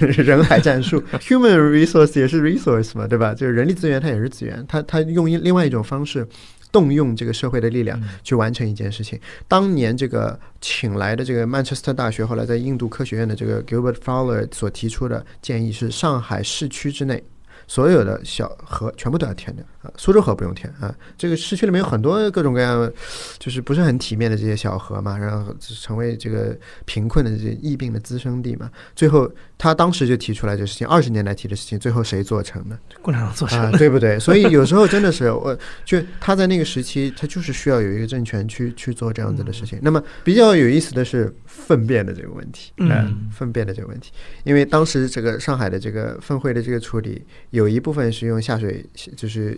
人海战术，human resource 也是 resource 嘛，对吧？就是人力资源，它也是资源，他他用另外一种方式。动用这个社会的力量去完成一件事情。当年这个请来的这个曼彻斯特大学后来在印度科学院的这个 Gilbert Fowler 所提出的建议是，上海市区之内所有的小河全部都要填掉、啊、苏州河不用填啊。这个市区里面有很多各种各样就是不是很体面的这些小河嘛，然后成为这个贫困的这些疫病的滋生地嘛。最后他当时就提出来这事情，二十年来提的事情，最后谁做成呢？共产党做成了、啊，对不对？所以有时候真的是，我就他在那个时期，他就是需要有一个政权去去做这样子的事情。那么比较有意思的是粪便的这个问题，嗯、呃，粪便的这个问题，因为当时这个上海的这个粪秽的这个处理。有一部分是用下水，就是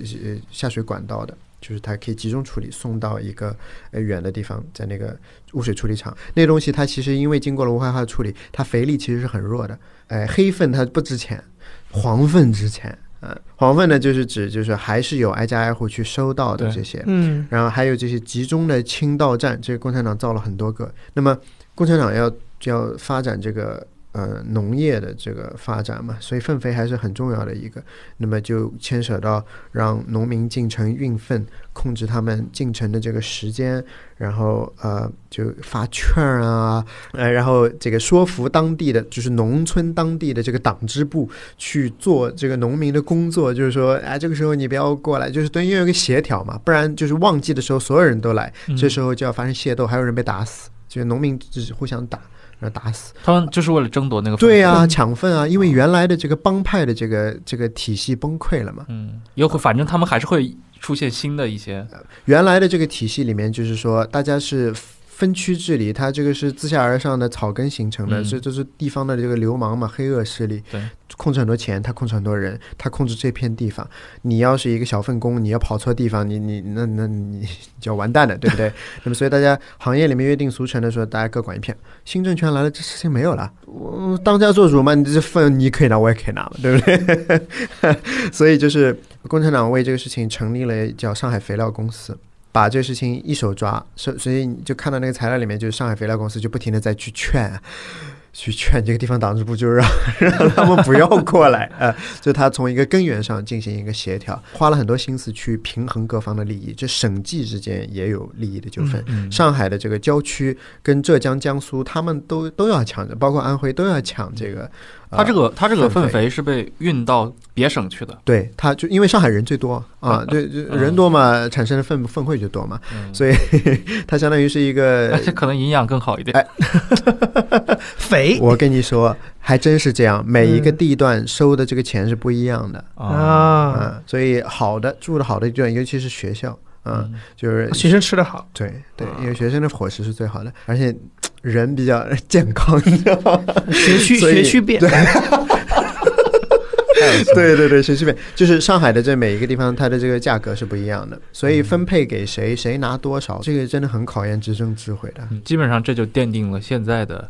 下水管道的，就是它可以集中处理，送到一个远的地方，在那个污水处理厂。那东西它其实因为经过了无害化处理，它肥力其实是很弱的。哎，黑粪它不值钱，黄粪值钱。呃，黄粪呢，就是指就是还是有挨家挨户去收到的这些，嗯，然后还有这些集中的清道站，这个共产党造了很多个。那么共产党要要发展这个。呃，农业的这个发展嘛，所以粪肥还是很重要的一个。那么就牵扯到让农民进城运粪，控制他们进城的这个时间，然后呃，就发券啊，呃，然后这个说服当地的，就是农村当地的这个党支部去做这个农民的工作，就是说，哎，这个时候你不要过来，就是等于有一个协调嘛，不然就是旺季的时候所有人都来，嗯、这时候就要发生械斗，还有人被打死，就是农民就是互相打。打死他们就是为了争夺那个对啊，抢粪啊，因为原来的这个帮派的这个这个体系崩溃了嘛，嗯，有反正他们还是会出现新的一些、呃、原来的这个体系里面，就是说大家是分区治理，它这个是自下而上的草根形成的，这、嗯、就是地方的这个流氓嘛，黑恶势力，对，控制很多钱，他控制很多人，他控制这片地方。你要是一个小份工，你要跑错地方，你你那那你就要完蛋了，对不对？那么所以大家行业里面约定俗成的说，大家各管一片。新政权来了，这事情没有了，我当家做主嘛，你这份你可以拿，我也可以拿嘛，对不对？所以就是共产党为这个事情成立了叫上海肥料公司。把这个事情一手抓，所以你就看到那个材料里面，就是上海肥料公司就不停的在去劝，去劝这个地方党支部，就让让他们不要过来啊、呃，就他从一个根源上进行一个协调，花了很多心思去平衡各方的利益，这省际之间也有利益的纠纷、嗯嗯。上海的这个郊区跟浙江、江苏，他们都都要抢，包括安徽都要抢这个。他这个他这个粪肥是被运到别省去的，对，他就因为上海人最多啊，对，人多嘛，产生的粪粪秽就多嘛，嗯、所以它相当于是一个，而且可能营养更好一点。哎、肥，我跟你说，还真是这样，每一个地段收的这个钱是不一样的、嗯、啊，所以好的住的好的地段，尤其是学校。嗯，就是学生吃得好，对对，因为学生的伙食是最好的，而且人比较健康，你知道吗？学区学区变。对对对，谁去配，就是上海的这每一个地方它的这个价格是不一样的，所以分配给谁、嗯、谁拿多少，这个真的很考验执政智慧的、嗯、基本上这就奠定了现在的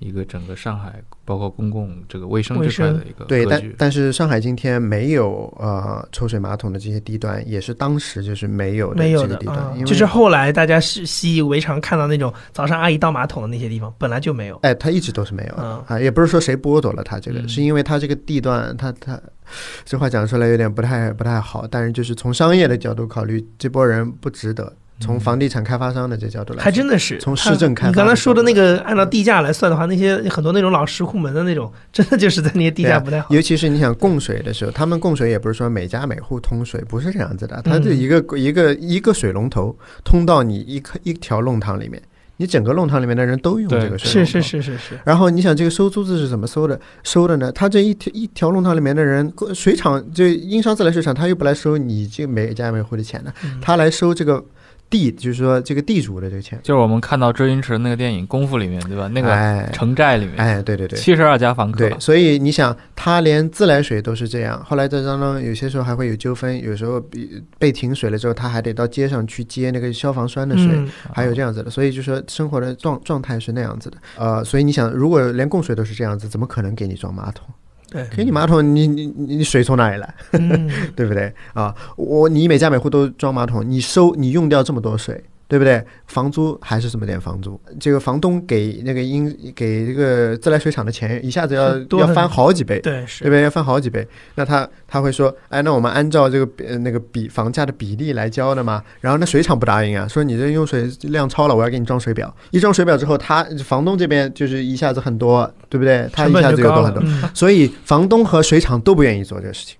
一个整个上海包括公共这个卫生这块的一个格局。对，但但是上海今天没有呃抽水马桶的这些地段，也是当时就是没有的这个地段，没有的、嗯、就是后来大家是习以为常看到那种早上阿姨倒马桶的那些地方，本来就没有。哎，它一直都是没有、嗯、啊，也不是说谁剥夺了它这个、嗯、是因为它这个地段，它它这话讲出来有点不太不太好，但是就是从商业的角度考虑，这波人不值得。从房地产开发商的这角度来，还真的是从市政开发。你刚才说的那个按照地价来算的话，那些很多那种老石库门的那种，真的就是在那些地价不太好、啊。尤其是你想供水的时候，他们供水也不是说每家每户通水，不是这样子的，它是一个、嗯、一个一个水龙头通到你一一条弄堂里面。你整个弄堂里面的人都用这个水龙头，是是是是是。然后你想这个收租子是怎么收的？收的呢？他这一条一条弄堂里面的人，水厂就殷商自来水厂，他又不来收你这每家每户的钱呢，嗯、他来收这个地，就是说这个地主的这个钱。就是我们看到周星驰那个电影《功夫》里面，对吧？那个城寨里面，哎，哎对对对，七十二家房客。对，所以你想，他连自来水都是这样。后来在当中有些时候还会有纠纷，有时候被停水了之后，他还得到街上去接那个消防栓的水，嗯、还有这样子的。所以就说。生活的 状, 状态是那样子的，呃，所以你想，如果连供水都是这样子，怎么可能给你装马桶？对，给你马桶，你你你水从哪里来？嗯、对不对啊？我你每家每户都装马桶，你收你用掉这么多水，对不对？房租还是这么点房租，这个房东给那个应给这个自来水厂的钱一下子要要翻好几倍，对，是，对不对？要翻好几倍，那他他会说，哎，那我们按照这个、呃、那个比房价的比例来交的嘛。然后那水厂不答应啊，说你这用水量超了，我要给你装水表。一装水表之后，他房东这边就是一下子很多，对不对？他一下子又多很多、嗯，所以房东和水厂都不愿意做这个事情。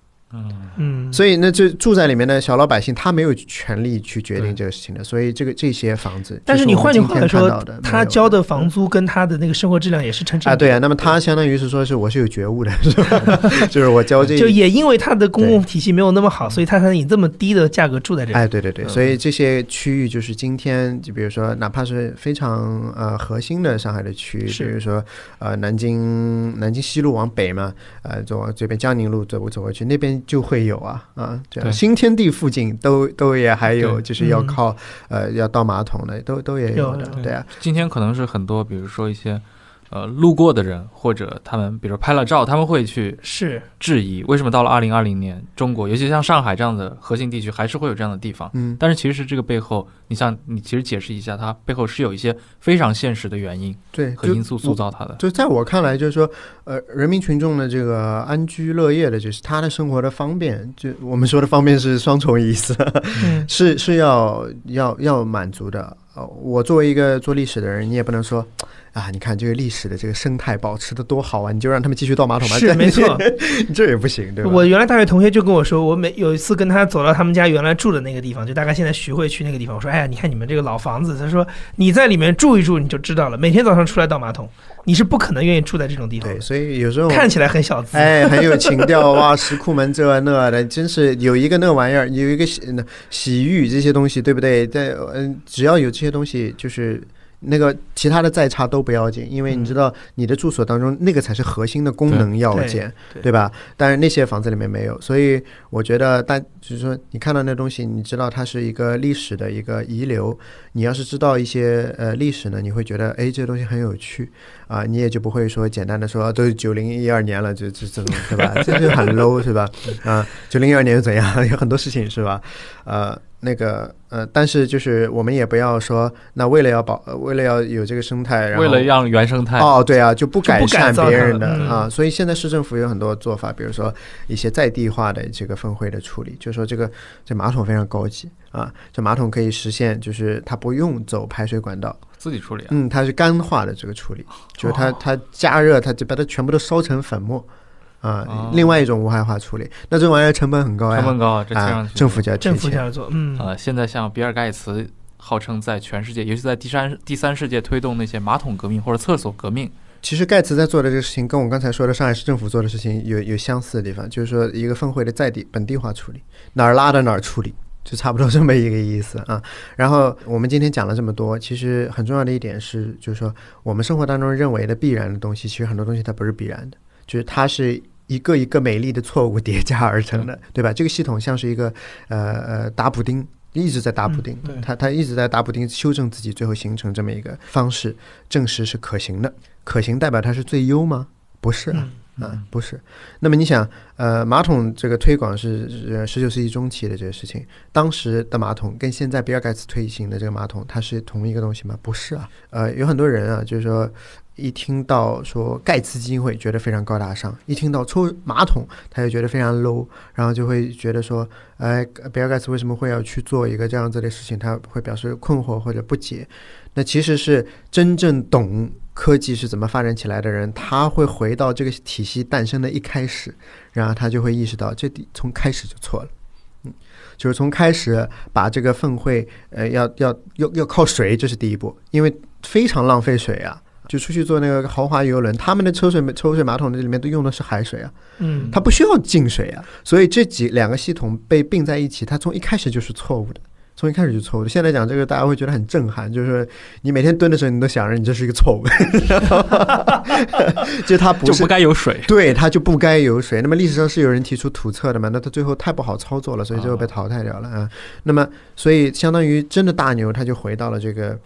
嗯，所以那就住在里面的小老百姓，他没有权利去决定这个事情的，所以这个这些房子，但是你换句话来说，他交的房租跟他的那个生活质量也是成正比啊。对啊，那么他相当于是说是我是有觉悟的，是吧？就是我交这就也因为他的公共体系没有那么好，所以他才以这么低的价格住在这里。哎，对对对，所以这些区域就是今天，就比如说哪怕是非常呃核心的上海的区域，比如说呃南京南京西路往北嘛，呃走这边江宁路走走回去那边。就会有啊啊，这样新天地附近都都也还有，就是要靠、嗯、呃要倒马桶的，都都也有的，有对啊。今天可能是很多，比如说一些呃路过的人，或者他们比如拍了照，他们会去是质疑为什么到了二零二零年，中国尤其像上海这样的核心地区，还是会有这样的地方。嗯，但是其实这个背后，你像你其实解释一下，它背后是有一些非常现实的原因，对和因素塑造它的。就在我看来，就是说。呃，人民群众的这个安居乐业的，就是他的生活的方便，就我们说的方便是双重意思，嗯、是是要要要满足的。呃，我作为一个做历史的人，你也不能说啊，你看这个历史的这个生态保持的多好啊，你就让他们继续倒马桶吧。是没错，这也不行，对吧？我原来大学同学就跟我说，我每有一次跟他走到他们家原来住的那个地方，就大概现在徐汇区那个地方，我说，哎呀，你看你们这个老房子，他说你在里面住一住你就知道了，每天早上出来倒马桶。你是不可能愿意住在这种地方，对，所以有时候看起来很小资，哎，很有情调哇，石库门这那的，真是有一个那玩意儿，有一个洗洗浴这些东西，对不对？但嗯，只要有这些东西，就是那个其他的再差都不要紧，因为你知道你的住所当中那个才是核心的功能要件，嗯、对, 对吧？但是那些房子里面没有，所以我觉得大就是说，你看到那东西，你知道它是一个历史的一个遗留，你要是知道一些呃历史呢，你会觉得哎，这东西很有趣。啊，你也就不会说简单的说都是九零一二年了，就就这种是吧？这就很 low 是吧？啊，九零一二年又怎样？有很多事情是吧？呃，那个呃，但是就是我们也不要说，那为了要保，为了要有这个生态，然后为了让原生态哦，对啊，就不改善别人的、嗯、啊，所以现在市政府有很多做法，比如说一些在地化的这个分会的处理，就是说这个这马桶非常高级啊，这马桶可以实现，就是它不用走排水管道。自己处理、啊、嗯，它是干化的这个处理，就是它它加热，它就把它全部都烧成粉末啊、呃哦。另外一种无害化处理，那这玩意儿成本很高呀，成本高，这啊，政府就要政府就要做，嗯啊、呃，现在像比尔盖茨号称在全世界，尤其在第三第三世界推动那些马桶革命或者厕所革命。其实盖茨在做的这个事情，跟我刚才说的上海市政府做的事情有有相似的地方，就是说一个分会的在地本地化处理，哪儿拉的哪儿处理。就差不多这么一个意思啊。然后我们今天讲了这么多，其实很重要的一点是，就是说我们生活当中认为的必然的东西，其实很多东西它不是必然的，就是它是一个一个美丽的错误叠加而成的，对吧？这个系统像是一个呃呃打补丁，一直在打补丁，嗯、他他一直在打补丁修正自己，最后形成这么一个方式，证实是可行的。可行代表它是最优吗？不是啊。嗯啊，不是。那么你想，呃，马桶这个推广是十九世纪中期的这个事情，当时的马桶跟现在比尔盖茨推行的这个马桶，它是同一个东西吗？不是啊。呃，有很多人啊，就是说一听到说盖茨基金会，觉得非常高大上；一听到抽马桶，他就觉得非常 low， 然后就会觉得说，哎，比尔盖茨为什么会要去做一个这样子的事情？他会表示困惑或者不解。那其实是真正懂科技是怎么发展起来的人，他会回到这个体系诞生的一开始，然后他就会意识到这从开始就错了。嗯，就是从开始把这个粪会呃要要要要靠水，这是第一步，因为非常浪费水啊。就出去做那个豪华游轮，他们的抽水抽水马桶里面都用的是海水啊，嗯，他不需要净水啊。所以这几两个系统被并在一起，它从一开始就是错误的。从一开始就错误，现在讲这个大家会觉得很震撼，就是你每天蹲的时候你都想着你这是一个错误就它不是，就不该有水，对，它就不该有水。那么历史上是有人提出土测的嘛，那它最后太不好操作了，所以最后被淘汰掉了啊。那么所以相当于真的大牛他就回到了这个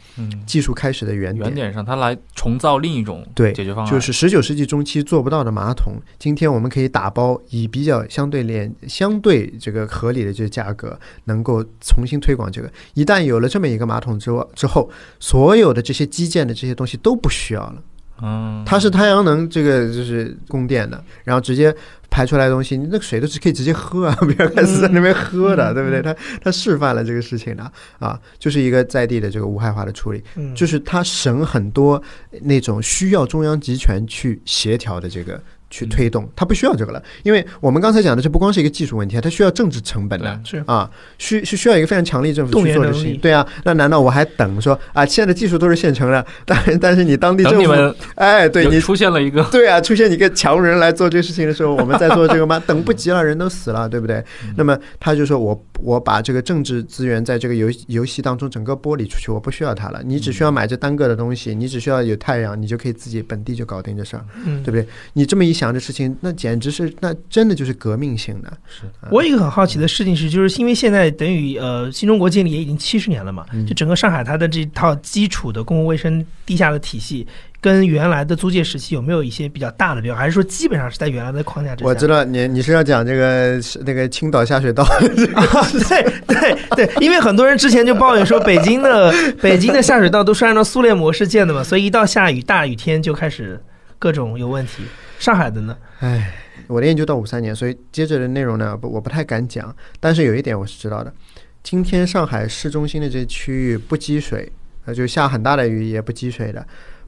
技术开始的原点、嗯、原点上，他来重造另一种解决方案，对，就是十九世纪中期做不到的马桶，今天我们可以打包以比较相对廉相对这个合理的这个价格能够重新推。这个一旦有了这么一个马桶之后，所有的这些基建的这些东西都不需要了。嗯，它是太阳能这个就是供电的，然后直接排出来的东西，那个水都是可以直接喝啊，比尔盖茨在那边喝的、嗯、对不对？他他示范了这个事情的啊，就是一个在地的这个无害化的处理、嗯、就是他省很多那种需要中央集权去协调的这个去推动，它不需要这个了，因为我们刚才讲的这不光是一个技术问题，它需要政治成本的，是啊，需是需要一个非常强力政府去做的事情，对啊，那难道我还等说啊？现在技术都是现成的，但但是你当地政府，哎，对你出现了一个，对啊，出现一个强人来做这个事情的时候，我们在做这个吗？等不及了，人都死了，对不对？那么他就说我我把这个政治资源在这个游游戏当中整个剥离出去，我不需要它了，你只需要买这单个的东西，你只需要有太阳，你就可以自己本地就搞定这事儿，对不对？你这么一想这事情，那简直是，那真的就是革命性的。是的，我有一个很好奇的事情是，就是因为现在等于呃新中国建立也已经七十年了嘛，就整个上海它的这套基础的公共卫生地下的体系，跟原来的租界时期有没有一些比较大的变化，还是说基本上是在原来的框架之下？我知道你你是要讲这个那个青岛下水道、啊、对对对，因为很多人之前就抱怨说北京的北京的下水道都是按照苏联模式建的嘛，所以一到下雨大雨天就开始各种有问题。上海的呢？哎，我的研究到五三年，所以接着的内容呢，我不太敢讲。但是有一点我是知道的，今天上海市中心的这区域不积水，呃，就下很大的雨也不积水的，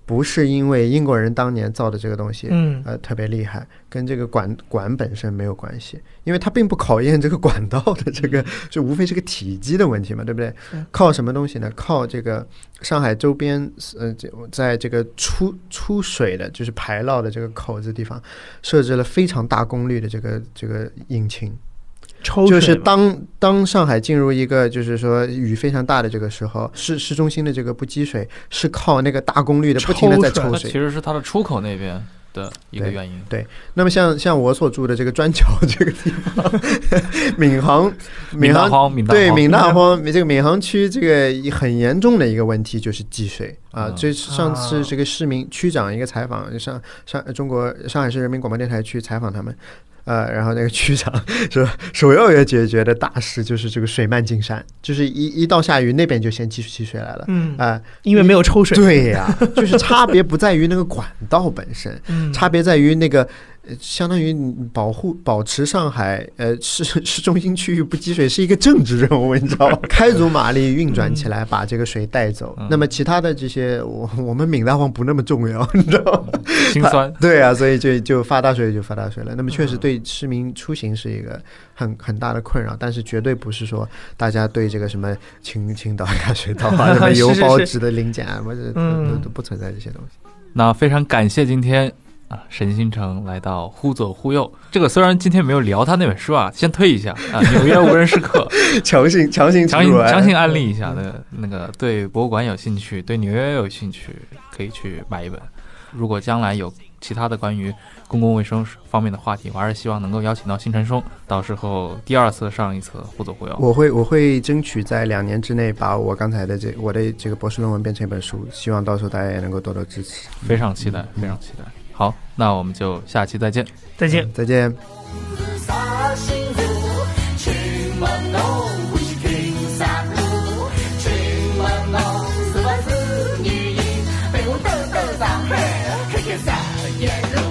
不是因为英国人当年造的这个东西，嗯，呃，特别厉害，跟这个管管本身没有关系，因为它并不考验这个管道的这个，就无非是个体积的问题嘛，对不对？靠什么东西呢？靠这个上海周边，呃，在这个出出水的，就是排涝的这个口子地方，设置了非常大功率的这个这个引擎。就是当当上海进入一个就是说雨非常大的这个时候，市市中心的这个不积水是靠那个大功率的不停的在抽水，它其实是它的出口那边的一个原因。 对, 对，那么像像我所住的这个砖桥这个地方闵行闵行对闵大荒这个闵行区，这个很严重的一个问题就是积水啊。这上次这个市民区长一个采访，上上中国上海市人民广播电台去采访他们，呃，然后那个区长说，首要要解决的大事就是这个水漫金山，就是一一到下雨那边就先积水起水来了，嗯啊、呃，因为没有抽水，对呀、啊，就是差别不在于那个管道本身，嗯、差别在于那个。相当于保护保持上海呃市市中心区域不积水是一个政治任务，你知道吗？开足马力运转起来，把这个水带走。嗯、那么其他的这些，我我们闵大荒不那么重要，你知道吗？心酸。对啊，所以就就发大水就发大水了。那么确实对市民出行是一个很很大的困扰，但是绝对不是说大家对这个什么青青岛下水道啊、什么油包纸的零检啊，不是都都不存在这些东西。那非常感谢今天。啊，沈新城来到忽左忽右，这个虽然今天没有聊他那本书啊，先推一下啊，《纽约无人时刻》强行强行强行强行安利一下的、嗯、那个对博物馆有兴趣，对纽约有兴趣，可以去买一本。如果将来有其他的关于公共卫生方面的话题，我还是希望能够邀请到辛晨松到时候第二次上一次互左互右。我会我会争取在两年之内把我刚才的这我的这个博士论文变成一本书，希望到时候大家也能够多多支持。非常期待，非常期待。好，那我们就下期再见，再见，嗯、再见。眼泪。